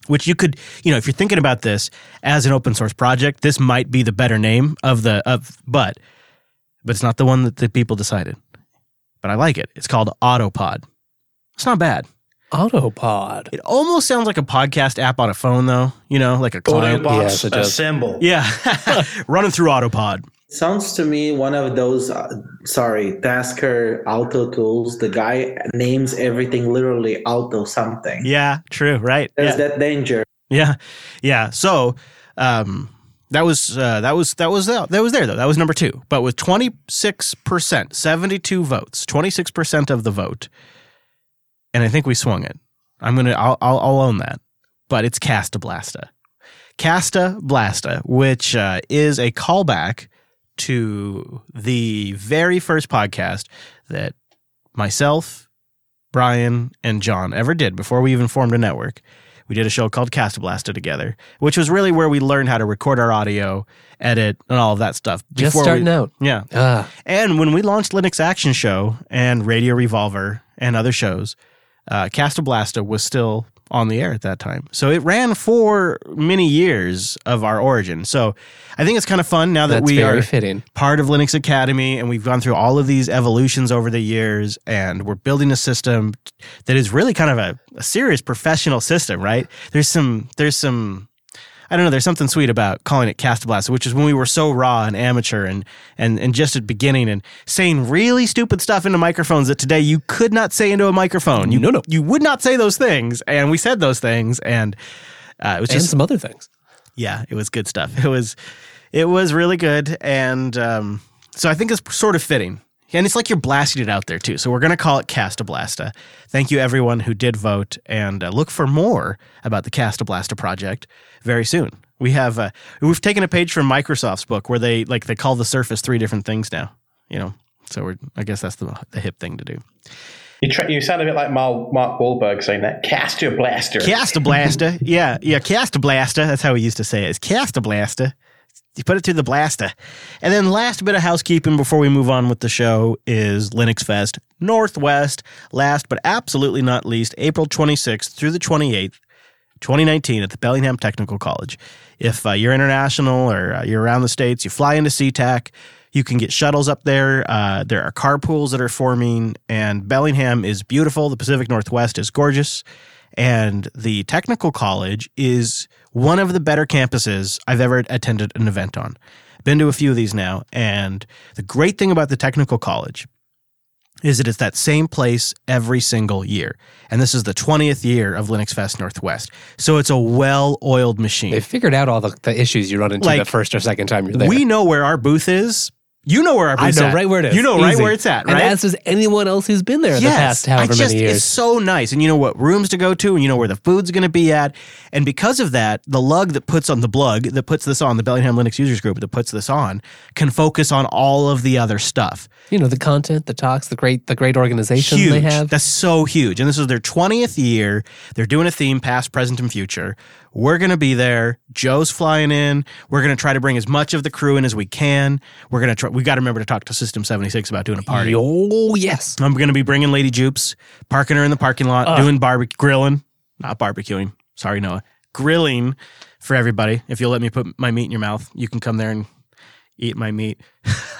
which you could, you know, if you're thinking about this as an open source project, this might be the better name of the, of, but, but it's not the one that the people decided. But I like it. It's called Autopod. It's not bad. Autopod. It almost sounds like a podcast app on a phone, though. You know, like a client. Box, yes, a symbol. Yeah. Running through Autopod. Sounds to me one of those, uh, sorry, Tasker Auto Tools. The guy names everything literally Auto something. Yeah, true, right. There's yeah. that danger. Yeah, yeah. So um, that was uh, that was that was that was there though. That was number two. But with twenty-six percent, seventy-two votes, twenty-six percent of the vote, and I think we swung it. I'm gonna, I'll, I'll, I'll own that. But it's Castablasta, Castablasta, which uh, is a callback to the very first podcast that myself, Brian, and John ever did before we even formed a network. We did a show called Castablasta together, which was really where we learned how to record our audio, edit, and all of that stuff. Just starting we, out. Yeah. Ah. And when we launched Linux Action Show and Radio Revolver and other shows, uh, Castablasta was still on the air at that time. So it ran for many years of our origin. So I think it's kind of fun now that That's we are fitting. part of Linux Academy, and we've gone through all of these evolutions over the years, and we're building a system that is really kind of a, a serious professional system, right? There's some, there's some, I don't know, there's something sweet about calling it Castablasta, which is when we were so raw and amateur and, and, and just at beginning and saying really stupid stuff into microphones that today you could not say into a microphone. You, no, no. You would not say those things, and we said those things, and uh, it was and just... some other things. Yeah, it was good stuff. It was it was really good, and um, so I think it's sort of fitting. And it's like you're blasting it out there, too. So we're going to call it Castablasta. Thank you, everyone who did vote. And uh, look for more about the Castablasta project very soon. We have, uh, we've taken a page from Microsoft's book where they, like, they call the Surface three different things now, you know. So we're, I guess that's the, the hip thing to do. You, try, you sound a bit like Mark Wahlberg saying that. Castablasta. Castablasta. yeah. Yeah, Castablasta. That's how we used to say it. It's Castablasta. You put it through the blaster. And then last bit of housekeeping before we move on with the show is Linux Fest Northwest. Last but absolutely not least, April twenty-sixth through the twenty-eighth, twenty nineteen at the Bellingham Technical College. If uh, you're international or uh, you're around the States, you fly into SeaTac, you can get shuttles up there. Uh, there are carpools that are forming, and Bellingham is beautiful. The Pacific Northwest is gorgeous. And the technical college is one of the better campuses I've ever attended an event on. Been to a few of these now, and the great thing about the technical college is that it's that same place every single year. And this is the twentieth year of Linux Fest Northwest. So it's a well-oiled machine. They figured out all the, the issues you run into like, the first or second time you're there. We know where our booth is. You know where our booth's at. I know at. right where it is. You know Easy. right where it's at, right? And as does anyone else who's been there in yes, the past however I just, many years. It's so nice. And you know what rooms to go to, and you know where the food's going to be at. And because of that, the lug that puts on the blug, that puts this on, the Bellingham Linux Users Group that puts this on, can focus on all of the other stuff. You know, the content, the talks, the great the great organization huge. they have. That's so huge. And this is their twentieth year. They're doing a theme, past, present, and future. We're going to be there. Joe's flying in. We're going to try to bring as much of the crew in as we can. We're going to try. We got to remember to talk to System seventy-six about doing a party. Oh, yes. I'm going to be bringing Lady Jupes, parking her in the parking lot, uh, doing barbecue, grilling, not barbecuing. Sorry, Noah. Grilling for everybody. If you'll let me put my meat in your mouth, you can come there and eat my meat.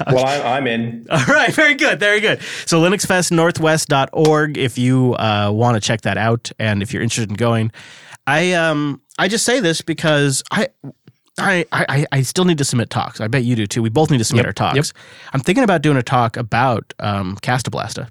Well, I'm in. All right. Very good. Very good. So linux fest northwest dot org if you uh, want to check that out and if you're interested in going. I um I just say this because I I I, I still need to submit talks. I bet you do too. We both need to submit yep, our talks. Yep. I'm thinking about doing a talk about um, Castablasta.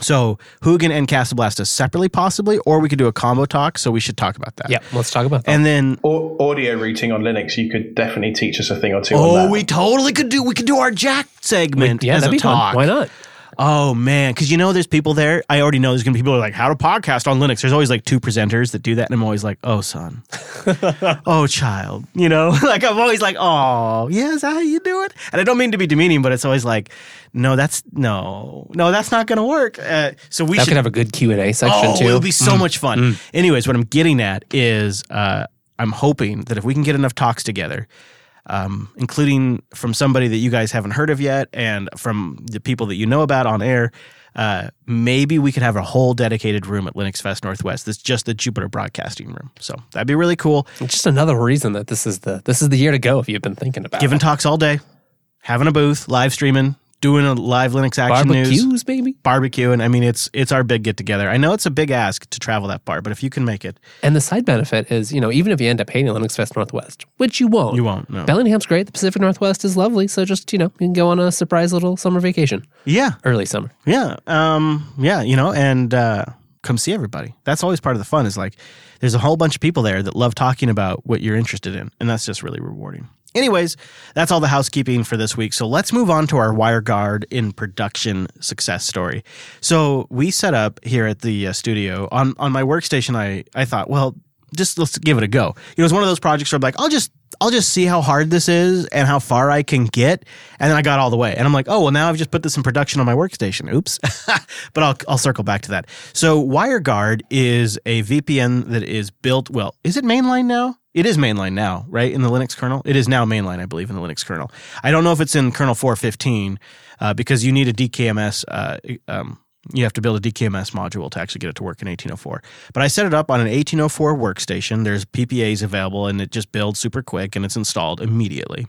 So Hoogan and Castablasta separately possibly, or we could do a combo talk, so we should talk about that. Yeah, let's talk about that. And then or, audio routing on Linux, you could definitely teach us a thing or two oh, on that. Oh, we totally could do we could do our Jack segment we, yeah, as that'd a be talk. Fun. Why not? Oh, man, because you know there's people there. I already know there's going to be people who are like, how to podcast on Linux. There's always like two presenters that do that, and I'm always like, oh, son. oh, child. You know, like I'm always like, oh, yeah, is that how you do it? And I don't mean to be demeaning, but it's always like, no, that's, no, no, that's not going to work. Uh, so we that should could have a good Q and A section, oh, too. It'll be so mm. much fun. Mm. Anyways, what I'm getting at is uh, I'm hoping that if we can get enough talks together, Um, including from somebody that you guys haven't heard of yet and from the people that you know about on air, uh, maybe we could have a whole dedicated room at Linux Fest Northwest that's just the Jupiter Broadcasting room. So that'd be really cool. It's just another reason that this is the this is the year to go if you've been thinking about it. Giving talks all day, having a booth, live streaming, doing a live Linux Action Barbecues, News. Barbecues, baby. Barbecue. And I mean, it's it's our big get together. I know it's a big ask to travel that far, but if you can make it. And the side benefit is, you know, even if you end up hating Linux Fest Northwest, which you won't. You won't, no. Bellingham's great. The Pacific Northwest is lovely. So just, you know, you can go on a surprise little summer vacation. Yeah. Early summer. Yeah. Um, yeah, you know, and uh, come see everybody. That's always part of the fun is like there's a whole bunch of people there that love talking about what you're interested in. And that's just really rewarding. Anyways, that's all the housekeeping for this week. So let's move on to our WireGuard in production success story. So we set up here at the uh, studio. On on my workstation, I, I thought, well, just let's give it a go. It was one of those projects where I'm like, I'll just I'll just see how hard this is and how far I can get. And then I got all the way. And I'm like, oh, well, now I've just put this in production on my workstation. Oops. But I'll I'll circle back to that. So WireGuard is a V P N that is built, well, is it mainline now? It is mainline now, right, in the Linux kernel? It is now mainline, I believe, in the Linux kernel. I don't know if it's in kernel four fifteen uh, because you need a D K M S uh, um, you have to build a D K M S module to actually get it to work in eighteen oh four. But I set it up on an eighteen oh four workstation. There's P P As available, and it just builds super quick, and it's installed immediately.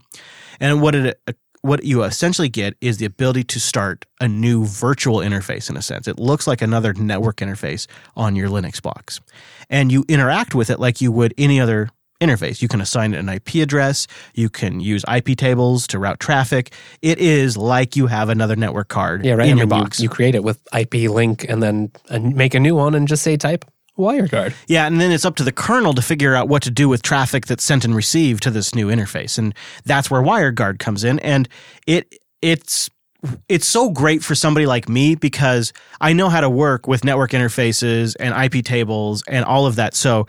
And what it uh, what you essentially get is the ability to start a new virtual interface in a sense. It looks like another network interface on your Linux box. And you interact with it like you would any other interface. You can assign it an I P address. You can use I P tables to route traffic. It is like you have another network card yeah, right. in I mean, your box. You, you create it with I P link and then make a new one and just say type WireGuard. Yeah, and then it's up to the kernel to figure out what to do with traffic that's sent and received to this new interface. And that's where WireGuard comes in. And it it's It's so great for somebody like me because I know how to work with network interfaces and I P tables and all of that. So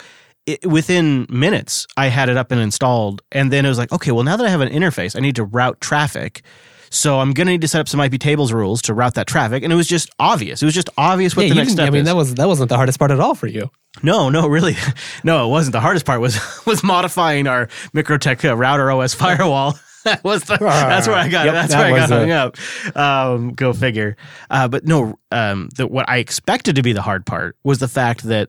It, within minutes, I had it up and installed, and then it was like, okay, well, now that I have an interface, I need to route traffic, so I'm going to need to set up some I P tables rules to route that traffic, and it was just obvious. It was just obvious what yeah, the next step is. I mean, is. That, was, that wasn't the hardest part at all for you. No, no, really. No, it wasn't. The hardest part was was modifying our Microtech uh, router O S firewall. That was the, that's where I got yep, that's that where I got hung up. Um, go figure. Uh, but no, um, the, what I expected to be the hard part was the fact that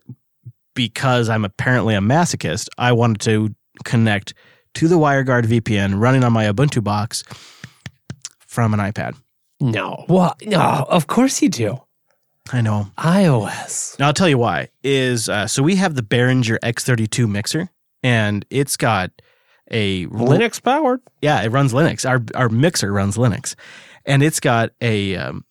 because I'm apparently a masochist, I wanted to connect to the WireGuard V P N running on my Ubuntu box from an iPad. No. Well, no, of course you do. I know. iOS. Now, I'll tell you why. Is uh, so we have the Behringer X thirty-two mixer, and it's got a... Linux-powered. Yeah, it runs Linux. Our our mixer runs Linux. And it's got a... Um,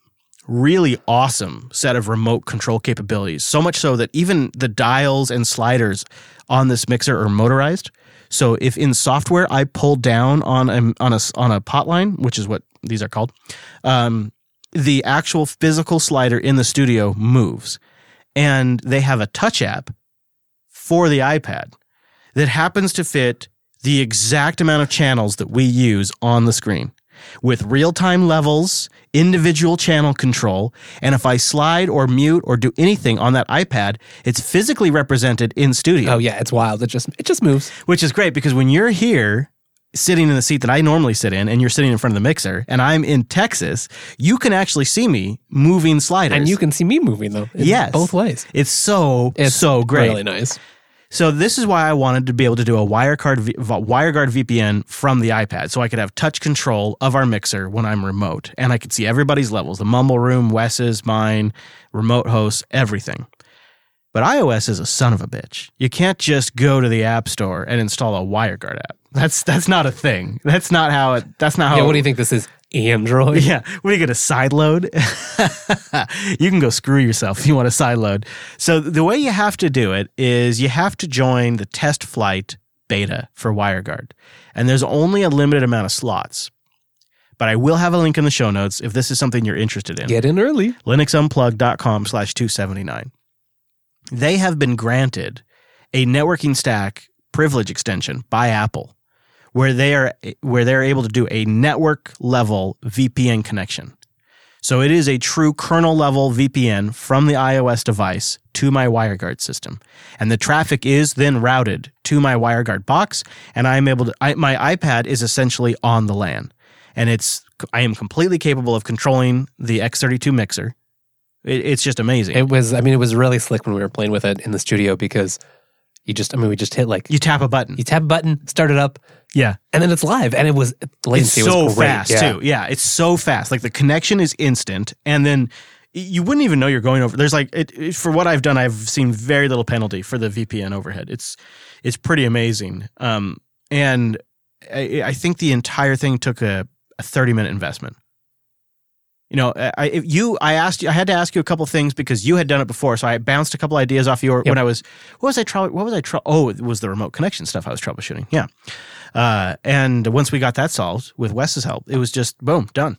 really awesome set of remote control capabilities, so much so that even the dials and sliders on this mixer are motorized. So if in software I pull down on a, on a, on a potline, which is what these are called, um, the actual physical slider in the studio moves. And they have a touch app for the iPad that happens to fit the exact amount of channels that we use on the screen, with real-time levels, individual channel control, and if I slide or mute or do anything on that iPad, it's physically represented in studio. Oh yeah, it's wild. It just it just moves. Which is great because when you're here sitting in the seat that I normally sit in and you're sitting in front of the mixer and I'm in Texas, you can actually see me moving sliders. And you can see me moving though. Yes. Both ways. It's so, it's so great. Really nice. So this is why I wanted to be able to do a WireGuard, WireGuard V P N from the iPad so I could have touch control of our mixer when I'm remote. And I could see everybody's levels, the mumble room, Wes's, mine, remote hosts, everything. But iOS is a son of a bitch. You can't just go to the App Store and install a WireGuard app. That's that's not a thing. That's not how it... That's not how... Yeah, what do you think this is? Android? Yeah. What, are you going to sideload? You can go screw yourself if you want to sideload. So the way you have to do it is you have to join the test flight beta for WireGuard. And there's only a limited amount of slots. But I will have a link in the show notes if this is something you're interested in. Get in early. linuxunplugged.com slash 279. They have been granted a networking stack privilege extension by Apple, where they are where they're able to do a network-level V P N connection. So it is a true kernel-level V P N from the iOS device to my WireGuard system. And the traffic is then routed to my WireGuard box, and I'm able to, I, my iPad is essentially on the LAN. And it's I am completely capable of controlling the X thirty-two mixer. It, it's just amazing. It was, I mean, it was really slick when we were playing with it in the studio because... You just, I mean, we just hit like... You tap a button. You tap a button, start it up. Yeah. And then it's live, and it was latency it's so was great. fast yeah. too. Yeah, it's so fast. Like the connection is instant, and then you wouldn't even know you're going over. There's like it, it, for what I've done, I've seen very little penalty for the V P N overhead. It's it's pretty amazing. Um, and I, I think the entire thing took a thirty minute investment. You know, I you I asked you I had to ask you a couple things because you had done it before, so I bounced a couple ideas off your yep. when I was what was I trying what was I trying oh it was the remote connection stuff I was troubleshooting yeah, uh, and once we got that solved with Wes's help, it was just boom, done.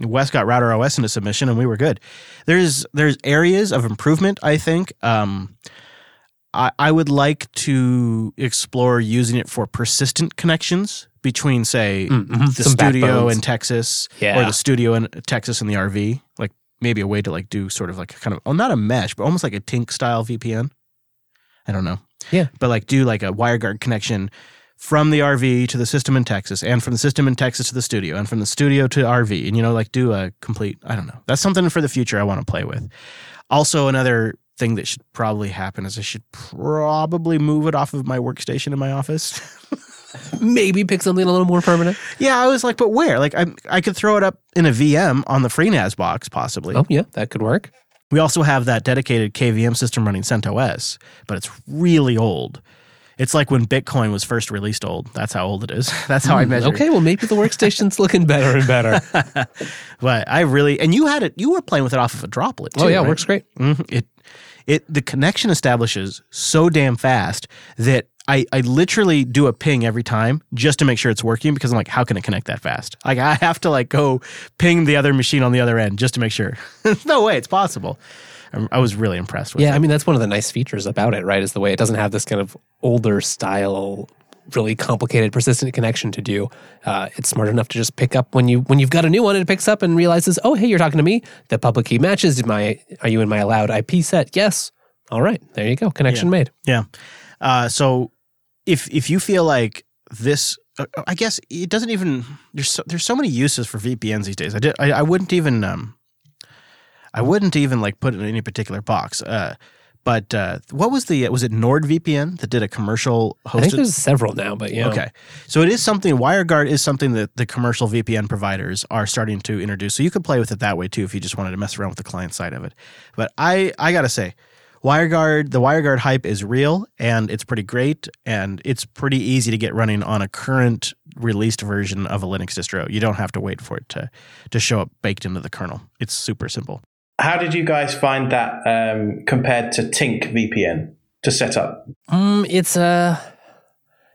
Wes got Router O S into submission and we were good. There's there's areas of improvement, I think. Um, I I would like to explore using it for persistent connections between, say, mm-hmm. the Some studio backbones. in Texas yeah. or the studio in Texas and the R V, like maybe a way to like do sort of like kind of, oh, not a mesh, but almost like a Tinc style V P N. I don't know. Yeah. But like do like a WireGuard connection from the R V to the system in Texas and from the system in Texas to the studio and from the studio to R V and, you know, like do a complete, I don't know. That's something for the future I want to play with. Also, another thing that should probably happen is I should probably move it off of my workstation in my office. Maybe pick something a little more permanent. Yeah, I was like, but where? Like, I I could throw it up in a V M on the FreeNAS box, possibly. Oh, yeah, that could work. We also have that dedicated K V M system running CentOS, but it's really old. It's like when Bitcoin was first released old. That's how old it is. That's how mm, I measure it. Okay, well, maybe the workstation's looking better and better. But I really... And you had it... You were playing with it off of a droplet, too, Oh, yeah, right? It works great. Mm-hmm. It, it, the connection establishes so damn fast that... I, I literally do a ping every time just to make sure it's working because I'm like, how can it connect that fast? Like I have to like go ping the other machine on the other end just to make sure. There's no way it's possible. I was really impressed with it. Yeah, that. I mean, that's one of the nice features about it, right, is the way it doesn't have this kind of older style, really complicated, persistent connection to do. Uh, it's smart enough to just pick up when, you, when you've got a new one and it picks up and realizes, oh, hey, you're talking to me. The public key matches. Did my, are you in my allowed I P set? Yes. All right. There you go. Connection yeah. made. Yeah. Uh, so if if you feel like this, uh, I guess it doesn't even, there's so, there's so many uses for V P Ns these days. I did I, I wouldn't even, um, I wouldn't even like put it in any particular box. Uh, but uh, what was the, was it NordVPN that did a commercial hosted? I think there's several now, but yeah. Okay. So it is something, WireGuard is something that the commercial V P N providers are starting to introduce. So you could play with it that way too if you just wanted to mess around with the client side of it. But I, I got to say, WireGuard, the WireGuard hype is real, and it's pretty great, and it's pretty easy to get running on a current released version of a Linux distro. You don't have to wait for it to to show up baked into the kernel. It's super simple. How did you guys find that um, compared to Tinc V P N to set up? Um, it's uh,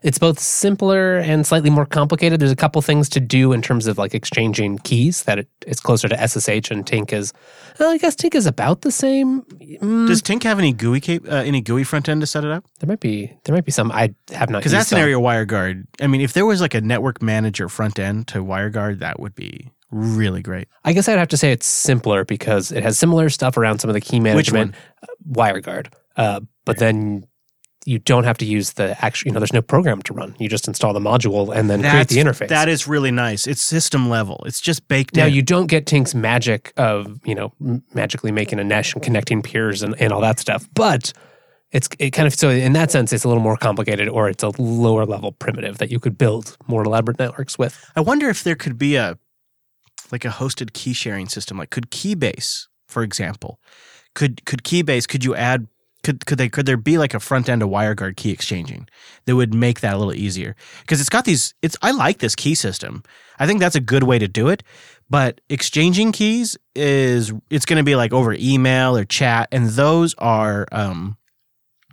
it's both simpler and slightly more complicated. There's a couple things to do in terms of like exchanging keys that it, it's closer to S S H, and Tinc is... Well, I guess Tinc is about the same. Mm. Does Tinc have any G U I cap- uh, any G U I front end to set it up? There might be there might be some I have not used. Because that's an area WireGuard. I mean, if there was like a network manager front end to WireGuard, that would be really great. I guess I'd have to say it's simpler because it has similar stuff around some of the key management. Which one? Uh, WireGuard. Uh, but then you don't have to use the actual, you know, there's no program to run. You just install the module and then That's, create the interface. That is really nice. It's system level. It's just baked now in. Now, you don't get Tink's magic of, you know, magically making a mesh and connecting peers and, and all that stuff. But it's it kind of, so in that sense, it's a little more complicated, or it's a lower level primitive that you could build more elaborate networks with. I wonder if there could be a, like a hosted key sharing system. Like could Keybase, for example, could could Keybase, could you add Could could they could there be like a front end of WireGuard key exchanging that would make that a little easier? Because it's got these. It's I like this key system. I think that's a good way to do it. But exchanging keys is it's going to be like over email or chat, and those are um,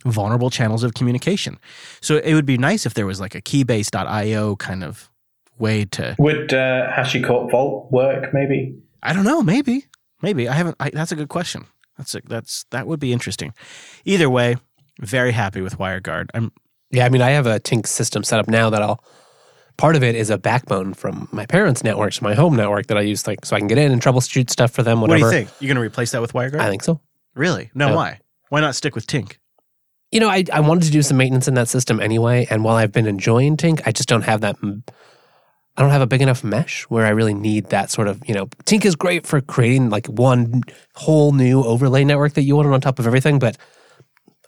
vulnerable channels of communication. So it would be nice if there was like a keybase dot io kind of way to. Would uh, HashiCorp Vault work? Maybe I don't know. Maybe maybe I haven't. I, that's a good question. That's a, that's that would be interesting. Either way, very happy with WireGuard. I'm yeah. I mean, I have a Tinc system set up now that I'll. Part of it is a backbone from my parents' network to my home network that I use, like so I can get in and troubleshoot stuff for them. Whatever. What do you think? You're going to replace that with WireGuard? I think so. Really? No. Uh, why? Why not stick with Tinc? You know, I I wanted to do some maintenance in that system anyway, and while I've been enjoying Tinc, I just don't have that. M- I don't have a big enough mesh where I really need that sort of, you know, Tinc is great for creating like one whole new overlay network that you want on top of everything, but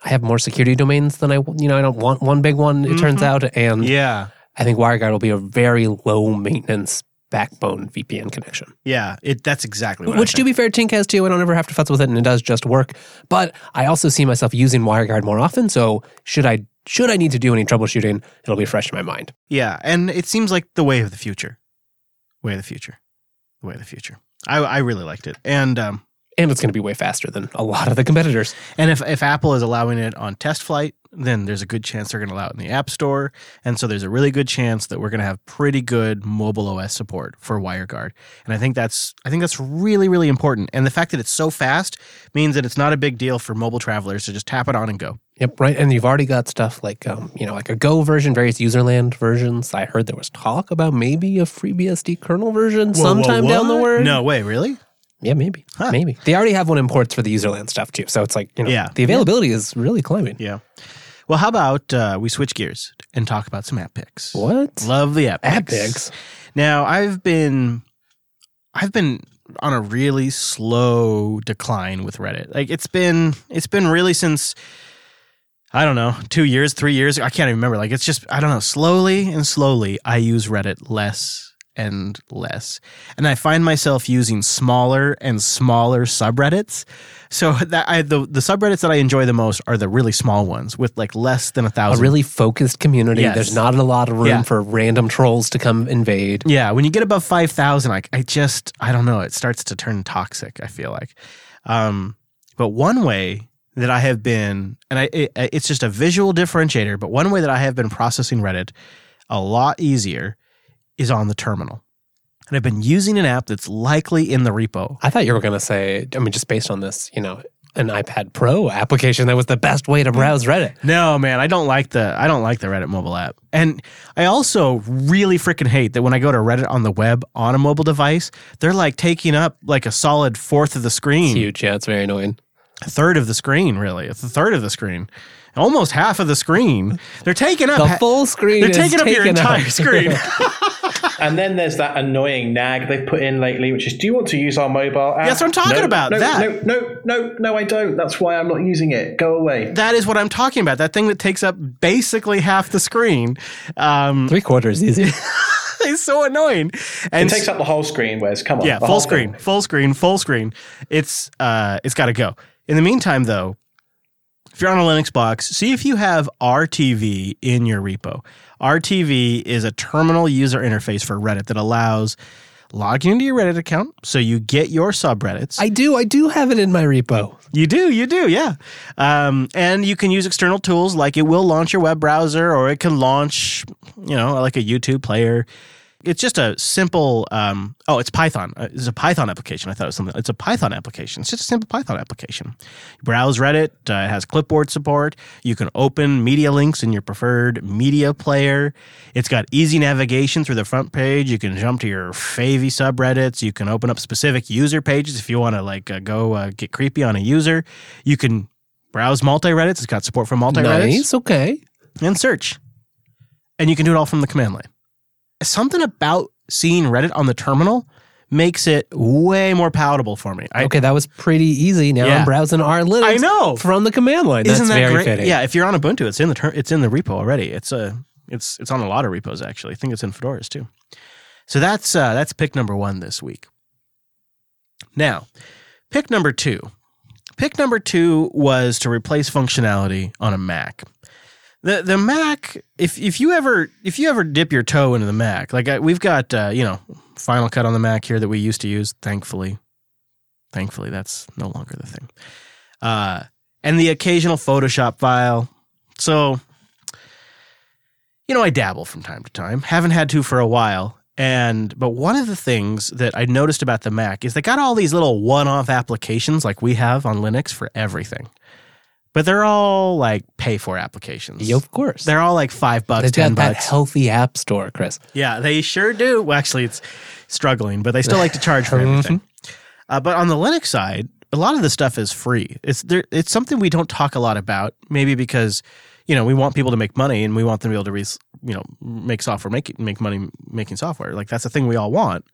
I have more security domains than I, you know, I don't want one big one, it mm-hmm. turns out. And yeah. I think WireGuard will be a very low maintenance backbone V P N connection. Yeah, it, that's exactly what Which, I to be fair, Tinc has too. I don't ever have to futz with it, and it does just work. But I also see myself using WireGuard more often, so should I should I need to do any troubleshooting, it'll be fresh in my mind. Yeah, and it seems like the way of the future. Way of the future. Way of the future. I, I really liked it. And um, and it's going to be way faster than a lot of the competitors. And if, if Apple is allowing it on test flight, then there's a good chance they're going to allow it in the App Store. And so there's a really good chance that we're going to have pretty good mobile O S support for WireGuard. And I think that's I think that's really, really important. And the fact that it's so fast means that it's not a big deal for mobile travelers to just tap it on and go. Yep, right. And you've already got stuff like, um, you know, like a Go version, various userland versions. I heard there was talk about maybe a FreeBSD kernel version whoa, sometime whoa, down the road. No way, really? Yeah, maybe. Huh. Maybe. They already have one in ports for the userland stuff, too. So it's like, you know, yeah. the availability yeah. is really climbing. Yeah. Well, how about uh, we switch gears and talk about some app picks? What? Love the app picks. App picks. Now, I've been, I've been on a really slow decline with Reddit. Like, it's been, it's been really since... I don't know, two years, three years. I can't even remember. Like, it's just, I don't know, slowly and slowly I use Reddit less and less. And I find myself using smaller and smaller subreddits. So that I, the, the subreddits that I enjoy the most are the really small ones with like less than a thousand. A really focused community. Yes. There's not a lot of room yeah. for random trolls to come invade. Yeah. When you get above five thousand, I, I just, I don't know. It starts to turn toxic, I feel like. Um, but one way... that I have been, and I, it, it's just a visual differentiator, but one way that I have been processing Reddit a lot easier is on the terminal. And I've been using an app that's likely in the repo. I thought you were going to say, I mean, just based on this, you know, an iPad Pro application that was the best way to browse Reddit. No, man, I don't like the I don't like the Reddit mobile app. And I also really freaking hate that when I go to Reddit on the web on a mobile device, they're like taking up like a solid fourth of the screen. It's huge, yeah, it's very annoying. A third of the screen, really. It's a third of the screen. Almost half of the screen. They're taking up... The full screen They're taking up your entire up. screen. And then there's that annoying nag they put in lately, which is, do you want to use our mobile app? Yeah, that's what I'm talking no, about. No, that. no, no, no, no, I don't. That's why I'm not using it. Go away. That is what I'm talking about. That thing that takes up basically half the screen. Um, Three quarters easy. It's so annoying. And it takes up the whole screen, Wes. Come on. Yeah, full screen, thing. full screen, full screen. It's uh, It's got to go. In the meantime, though, if you're on a Linux box, see if you have R T V in your repo. R T V is a terminal user interface for Reddit that allows logging into your Reddit account so you get your subreddits. I do. I do have it in my repo. You do. You do. Yeah. Um, and you can use external tools like it will launch your web browser or it can launch, you know, like a YouTube player. It's just a simple, um, oh, it's Python. It's a Python application. I thought it was something. It's a Python application. It's just a simple Python application. You browse Reddit. Uh, it has clipboard support. You can open media links in your preferred media player. It's got easy navigation through the front page. You can jump to your favy subreddits. You can open up specific user pages if you want to like uh, go uh, get creepy on a user. You can browse multi-reddits. It's got support for multi-reddits. Nice, okay. And search. And you can do it all from the command line. Something about seeing Reddit on the terminal makes it way more palatable for me. I, okay, that was pretty easy. Now yeah. I'm browsing our Linux I know. from the command line. Isn't That's that very great? Fitting. Yeah, if you're on Ubuntu, it's in the ter- it's in the repo already. It's a it's it's on a lot of repos actually. I think it's in Fedoras too. So that's uh, that's pick number one this week. Now, pick number two. Pick number two was to replace functionality on a Mac. The the Mac, if if you ever if you ever dip your toe into the Mac, like I, we've got uh, you know Final Cut on the Mac here that we used to use. Thankfully, thankfully that's no longer the thing, uh, and the occasional Photoshop file. So, you know, I dabble from time to time. Haven't had to for a while. And but one of the things that I noticed about the Mac is they got all these little one-off applications like we have on Linux for everything. But they're all like pay-for applications. Yeah, of course. They're all like five bucks, ten bucks. They've got that healthy app store, Chris. Yeah, they sure do. Well, actually, it's struggling, but they still like to charge for everything. Uh, but on the Linux side, a lot of the stuff is free. It's there, it's something we don't talk a lot about, maybe because you know we want people to make money and we want them to be able to re, you know make software, make make money making software. Like that's the thing we all want.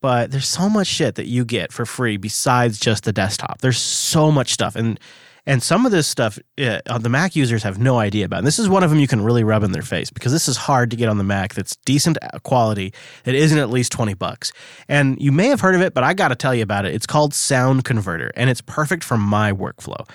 But there's so much shit that you get for free besides just the desktop. There's so much stuff and. And some of this stuff uh, the Mac users have no idea about. And this is one of them you can really rub in their face, because this is hard to get on the Mac that's decent quality that isn't at least twenty bucks. And you may have heard of it, but I got to tell you about it. It's called Sound Converter, and it's perfect for my workflow.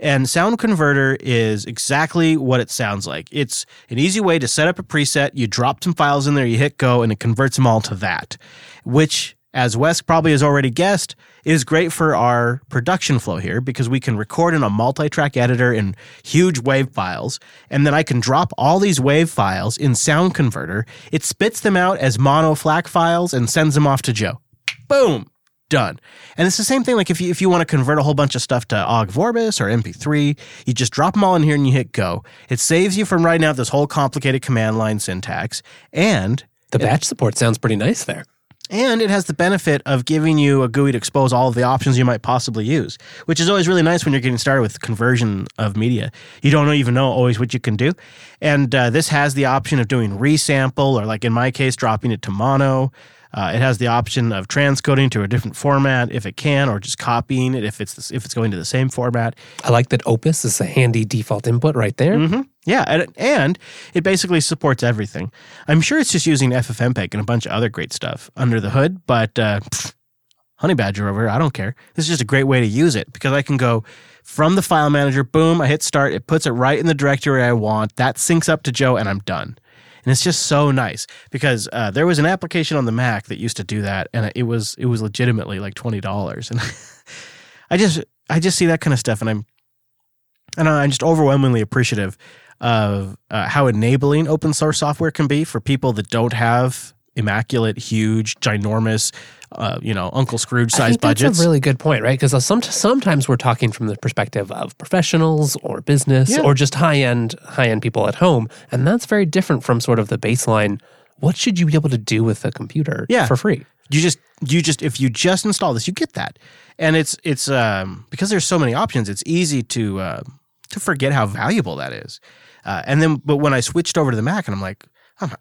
And Sound Converter is exactly what it sounds like. It's an easy way to set up a preset. You drop some files in there, you hit go, and it converts them all to that, which, as Wes probably has already guessed, is great for our production flow here, because we can record in a multi-track editor in huge wave files, and then I can drop all these wave files in Sound Converter. It spits them out as mono FLAC files and sends them off to Joe. Boom! Done. And it's the same thing, like if you, if you want to convert a whole bunch of stuff to O G Vorbis or M P three, you just drop them all in here and you hit go. It saves you from writing out this whole complicated command line syntax. And the batch it, support sounds pretty nice there. And it has the benefit of giving you a G U I to expose all of the options you might possibly use, which is always really nice when you're getting started with conversion of media. You don't even know always what you can do. And uh, this has the option of doing resample, or like in my case, dropping it to mono. Uh, it has the option of transcoding to a different format if it can, or just copying it if it's the, if it's going to the same format. I like that Opus is a handy default input right there. Mm-hmm. Yeah, and, and it basically supports everything. I'm sure it's just using F F M P E G and a bunch of other great stuff under the hood, but uh, pff, honey badger over here, I don't care. This is just a great way to use it, because I can go from the file manager, boom, I hit start, it puts it right in the directory I want, that syncs up to Joe, and I'm done. And it's just so nice, because uh, there was an application on the Mac that used to do that, and it was it was legitimately like twenty dollars. And I just I just see that kind of stuff, and I'm and I'm just overwhelmingly appreciative of uh, how enabling open source software can be for people that don't have immaculate, huge, ginormous, uh, you know, Uncle Scrooge-sized budgets. I think that's a really good point, right? Because some, sometimes we're talking from the perspective of professionals or business, yeah, or just high-end high-end people at home, and that's very different from sort of the baseline. What should you be able to do with a computer, yeah, for free? You just, you just, if you just install this, you get that, and it's it's um, because there's so many options. It's easy to uh, to forget how valuable that is, uh, and then but when I switched over to the Mac, and I'm like,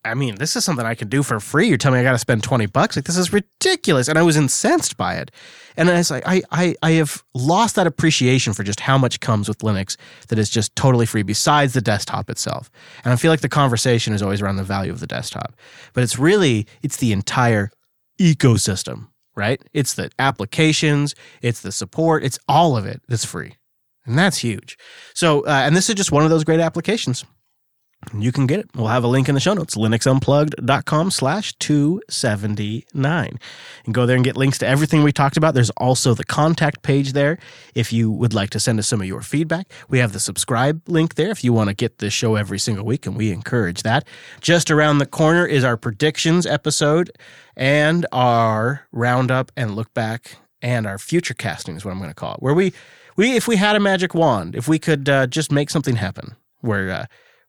I mean, this is something I can do for free. You're telling me I got to spend twenty bucks? Like, this is ridiculous. And I was incensed by it. And I was like, I, I, I have lost that appreciation for just how much comes with Linux that is just totally free besides the desktop itself. And I feel like the conversation is always around the value of the desktop. But it's really, it's the entire ecosystem, right? It's the applications, it's the support, it's all of it that's free. And that's huge. So, uh, and this is just one of those great applications. You can get it. We'll have a link in the show notes, linuxunplugged.com slash 279. And go there and get links to everything we talked about. There's also the contact page there if you would like to send us some of your feedback. We have the subscribe link there if you want to get this show every single week, and we encourage that. Just around the corner is our predictions episode and our roundup and look back and our future casting is what I'm going to call it, where we, we if we had a magic wand, if we could uh, just make something happen, where... Uh,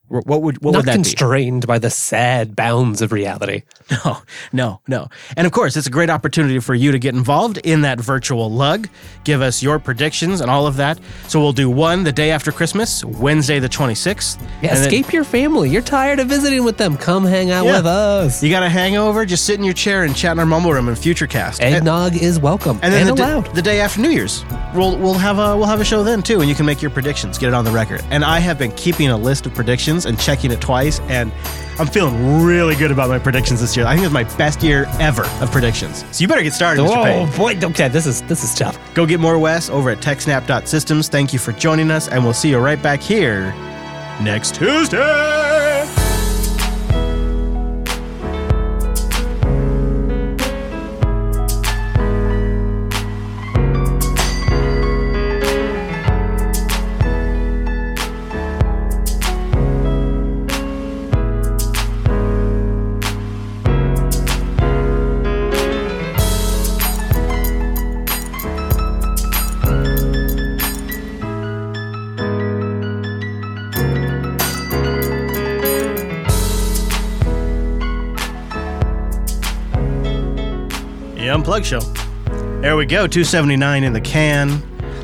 What would what Not would that be? Not constrained by the sad bounds of reality. No, no, no. And of course, it's a great opportunity for you to get involved in that virtual lug. Give us your predictions and all of that. So we'll do one the day after Christmas, Wednesday the twenty-sixth. Yeah, escape then, your family. You're tired of visiting with them. Come hang out yeah. with us. You got a hangover? Just sit in your chair and chat in our mumble room in Futurecast. Eggnog and, is welcome and, then and the allowed. D- the day after New Year's, we'll we'll have a we'll have a show then too, and you can make your predictions. Get it on the record. And I have been keeping a list of predictions and checking it twice, and I'm feeling really good about my predictions this year. I think it's my best year ever of predictions. So you better get started, Mister Payne. Oh boy, okay, this is this is tough. Go get more Wes over at techsnap dot systems. Thank you for joining us, and we'll see you right back here next Tuesday. Unplugged show. There we go, two seventy-nine in the can.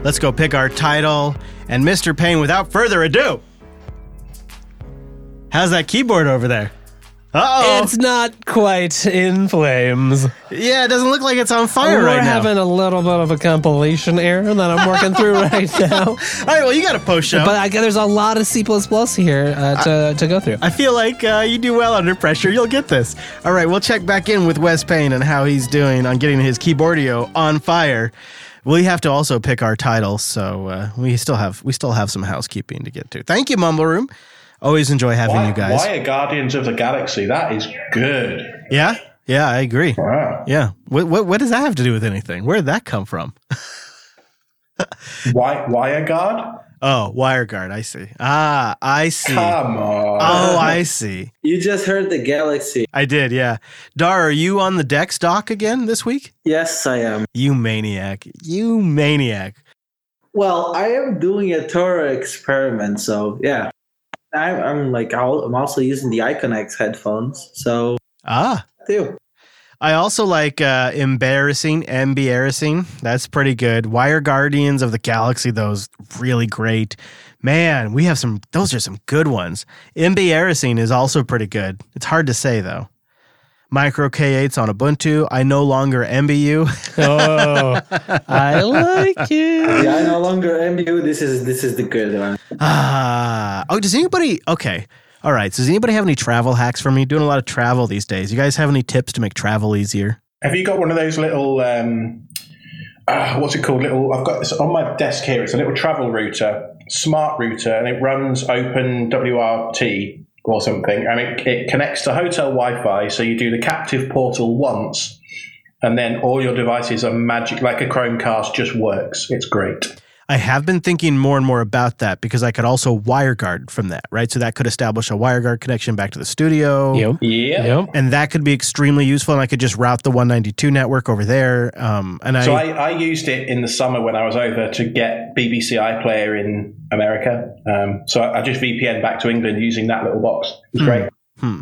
Let's go pick our title. And Mister Payne, without further ado, how's that keyboard over there? Uh-oh. It's not quite in flames. Yeah, it doesn't look like it's on fire We're right now. We're having a little bit of a compilation error that I'm working through right now. All right, well, you got a post-show. But I, there's a lot of C plus plus here uh, to, I, to go through. I feel like uh, you do well under pressure. You'll get this. All right, we'll check back in with Wes Payne and how he's doing on getting his Keyboardio on fire. We have to also pick our title, so uh, we still have we still have some housekeeping to get to. Thank you, Mumble Room. Always enjoy having why, you guys. Why are Guardians of the Galaxy? That is good. Yeah, yeah, I agree. Wow. Yeah. What, what what does that have to do with anything? Where did that come from? Why WireGuard? Oh, WireGuard. I see. Ah, I see. Come on. Oh, I see. You just heard the Galaxy. I did, yeah. Dar, are you on the Dex doc again this week? Yes, I am. You maniac. You maniac. Well, I am doing a Torah experiment, so yeah. I'm, I'm like I'm also using the Iconex headphones, so ah, too. I also like uh, embarrassing, embarrassing. That's pretty good. Wire Guardians of the Galaxy, those really great. Man, we have some. Those are some good ones. Embarrassing is also pretty good. It's hard to say though. Micro K eights on Ubuntu. I no longer envy you. Oh, I like it. Yeah, I no longer envy you. This is this is the good one. Ah, oh, does anybody? Okay, all right. So does anybody have any travel hacks for me? Doing a lot of travel these days. You guys have any tips to make travel easier? Have you got one of those little? Um, uh, what's it called? Little. I've got this on my desk here. It's a little travel router, smart router, and it runs OpenWRT. Or something, and it, it connects to hotel Wi-Fi. So you do the captive portal once, and then all your devices are magic, like a Chromecast just works. It's great. I have been thinking more and more about that because I could also WireGuard from that, right? So that could establish a WireGuard connection back to the studio. Yep. Yep. Yep. And that could be extremely useful, and I could just route the one ninety-two network over there. Um, and I, so I, I used it in the summer when I was over to get B B C iPlayer in America. Um, so I just V P N back to England using that little box. It's hmm. great. Hmm.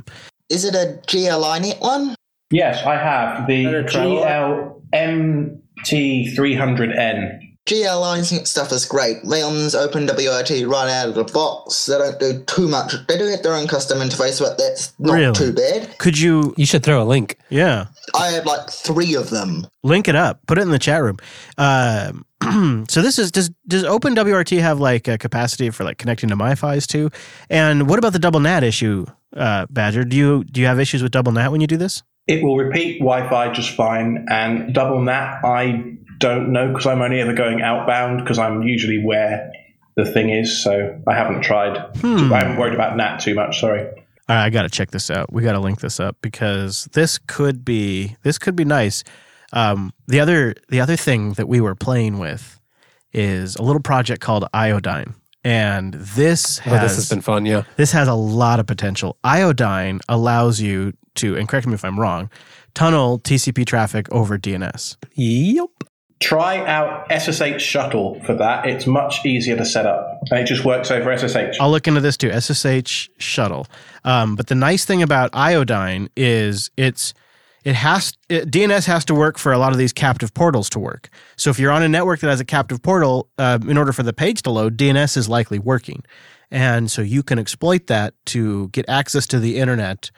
Is it a GLINET one? Yes, I have the G L M T three hundred N. GLINET stuff is great. Leon's OpenWRT right out of the box. They don't do too much. They do have their own custom interface, but that's not really too bad. Could you? You should throw a link. Yeah. I have like three of them. Link it up. Put it in the chat room. Uh, so this is, does does OpenWRT have like a capacity for like connecting to MiFis too? And what about the double N A T issue, uh, Badger? Do you do you have issues with double N A T when you do this? It will repeat Wi-Fi just fine, and double N A T I don't know because I'm only ever going outbound because I'm usually where the thing is, so I haven't tried. Hmm. I'm worried about N A T too much. Sorry. All right, I got to check this out. We got to link this up because this could be this could be nice. Um, the other the other thing that we were playing with is a little project called Iodine, and this has, oh, this has been fun. Yeah, this has a lot of potential. Iodine allows you to, and correct me if I'm wrong, tunnel T C P traffic over D N S. Yep. Try out S S H Shuttle for that. It's much easier to set up. It just works over S S H. I'll look into this too, S S H Shuttle. Um, but the nice thing about Iodine is it's it has it, D N S has to work for a lot of these captive portals to work. So if you're on a network that has a captive portal, uh, in order for the page to load, D N S is likely working. And so you can exploit that to get access to the internet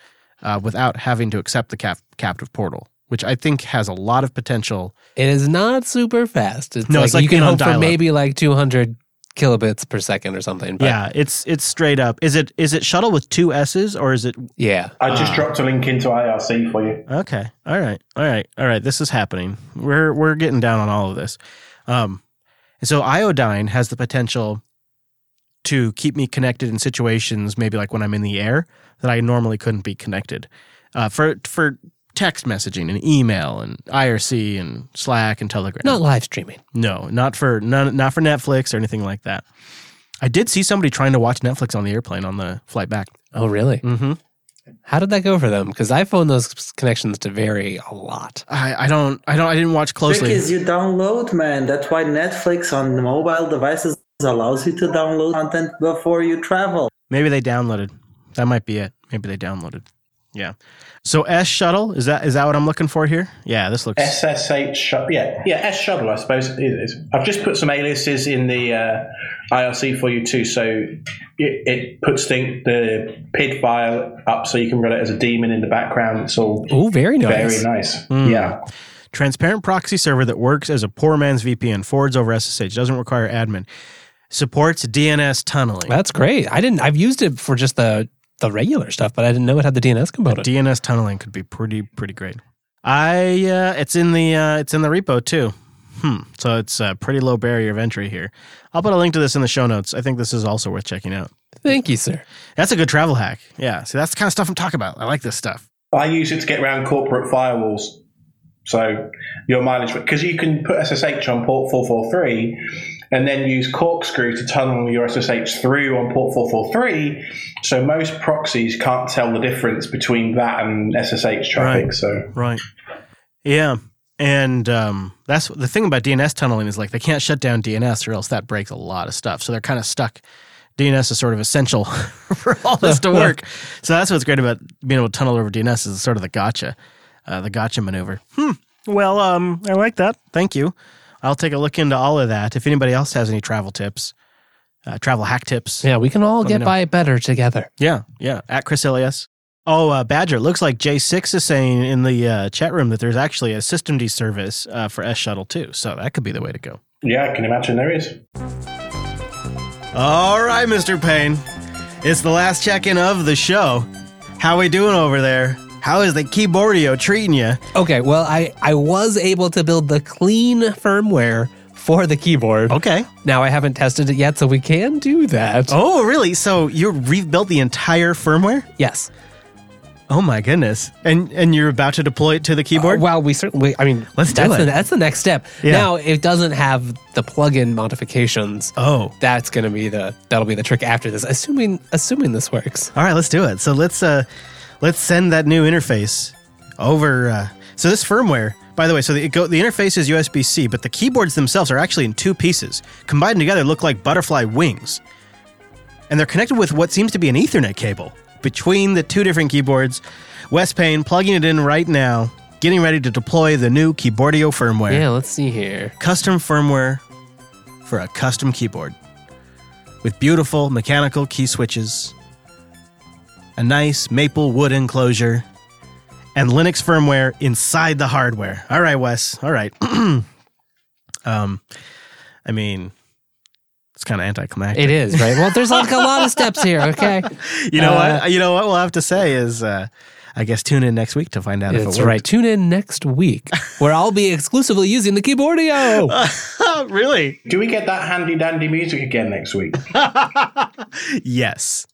uh, without having to accept the cap- captive portal, which I think has a lot of potential. It is not super fast. It's no, like, it's like you can hope for maybe like two hundred kilobits per second or something. But yeah, it's it's straight up. Is it is it shuttle with two S's or is it? Yeah, I just uh, dropped a link into I R C for you. Okay, all right, all right, all right. This is happening. We're we're getting down on all of this. Um, and so Iodine has the potential to keep me connected in situations, maybe like when I'm in the air, that I normally couldn't be connected. Uh, for for. Text messaging and email and I R C and Slack and Telegram. Not live streaming. No, not for not, not for Netflix or anything like that. I did see somebody trying to watch Netflix on the airplane on the flight back. Oh, really? Mm-hmm. How did that go for them? Because I found those connections to vary a lot. I, I don't. I don't. I didn't watch closely. Because you download, man. That's why Netflix on mobile devices allows you to download content before you travel. Maybe they downloaded. That might be it. Maybe they downloaded. Yeah. So S Shuttle, is that is that what I'm looking for here? Yeah, this looks... S S H Shuttle. Yeah, yeah, S Shuttle, I suppose it is. I've just put some aliases in the uh, I R C for you too, so it, it puts the, the P I D file up so you can run it as a daemon in the background. It's all Ooh, very nice. Very nice, mm. yeah. Transparent proxy server that works as a poor man's V P N, forwards over S S H, doesn't require admin, supports D N S tunneling. That's great. I didn't... I've used it for just the... the regular stuff, but I didn't know it had the D N S component. The D N S tunneling could be pretty, pretty great. I, uh, it's in the, uh, it's in the repo too. Hmm. So it's a pretty low barrier of entry here. I'll put a link to this in the show notes. I think this is also worth checking out. Thank you, sir. That's a good travel hack. Yeah. See, that's the kind of stuff I'm talking about. I like this stuff. I use it to get around corporate firewalls. So your mileage, because you can put S S H on port four forty-three and then use Corkscrew to tunnel your S S H through on port four forty-three, so most proxies can't tell the difference between that and S S H traffic. Right. So right, yeah, and um, that's the thing about D N S tunneling is like they can't shut down D N S or else that breaks a lot of stuff. So they're kind of stuck. D N S is sort of essential for all this to work. So that's what's great about being able to tunnel over D N S is sort of the gotcha, uh, the gotcha maneuver. Hmm. Well, um, I like that. Thank you. I'll take a look into all of that. If anybody else has any travel tips, uh, travel hack tips. Yeah, we can all get by better together. Yeah, yeah. At Chris Elias. Oh, uh, Badger, looks like J six is saying in the uh, chat room that there's actually a Systemd service uh, for S Shuttle too. So that could be the way to go. Yeah, I can imagine there is. All right, Mister Payne. It's the last check-in of the show. How we doing over there? How is the Keyboardio treating you? Okay, well, I, I was able to build the clean firmware for the keyboard. Okay. Now, I haven't tested it yet, so we can do that. Oh, really? So you rebuilt the entire firmware? Yes. Oh, my goodness. And and you're about to deploy it to the keyboard? Uh, well, we certainly, I mean, Let's that's, do it. The, that's the next step. Yeah. Now, it doesn't have the plugin modifications. Oh. That's going to be the, that'll be the trick after this, assuming assuming this works. All right, let's do it. So let's... uh. Let's send that new interface over. Uh, so this firmware, by the way, so the, it go, the interface is U S B C, but the keyboards themselves are actually in two pieces. Combined together, look like butterfly wings. And they're connected with what seems to be an Ethernet cable between the two different keyboards. Wes Payne plugging it in right now, getting ready to deploy the new Keyboardio firmware. Yeah, let's see here. Custom firmware for a custom keyboard with beautiful mechanical key switches, a nice maple wood enclosure, and Linux firmware inside the hardware. All right, Wes. All right. um, I mean, it's kind of anticlimactic. It is, right? Well, there's like a lot of steps here, okay? You know uh, what? You know what we'll have to say is, uh, I guess tune in next week to find out if it works. That's right. Tune in next week, where I'll be exclusively using the Keyboardio. Uh, really? Do we get that handy-dandy music again next week? Yes.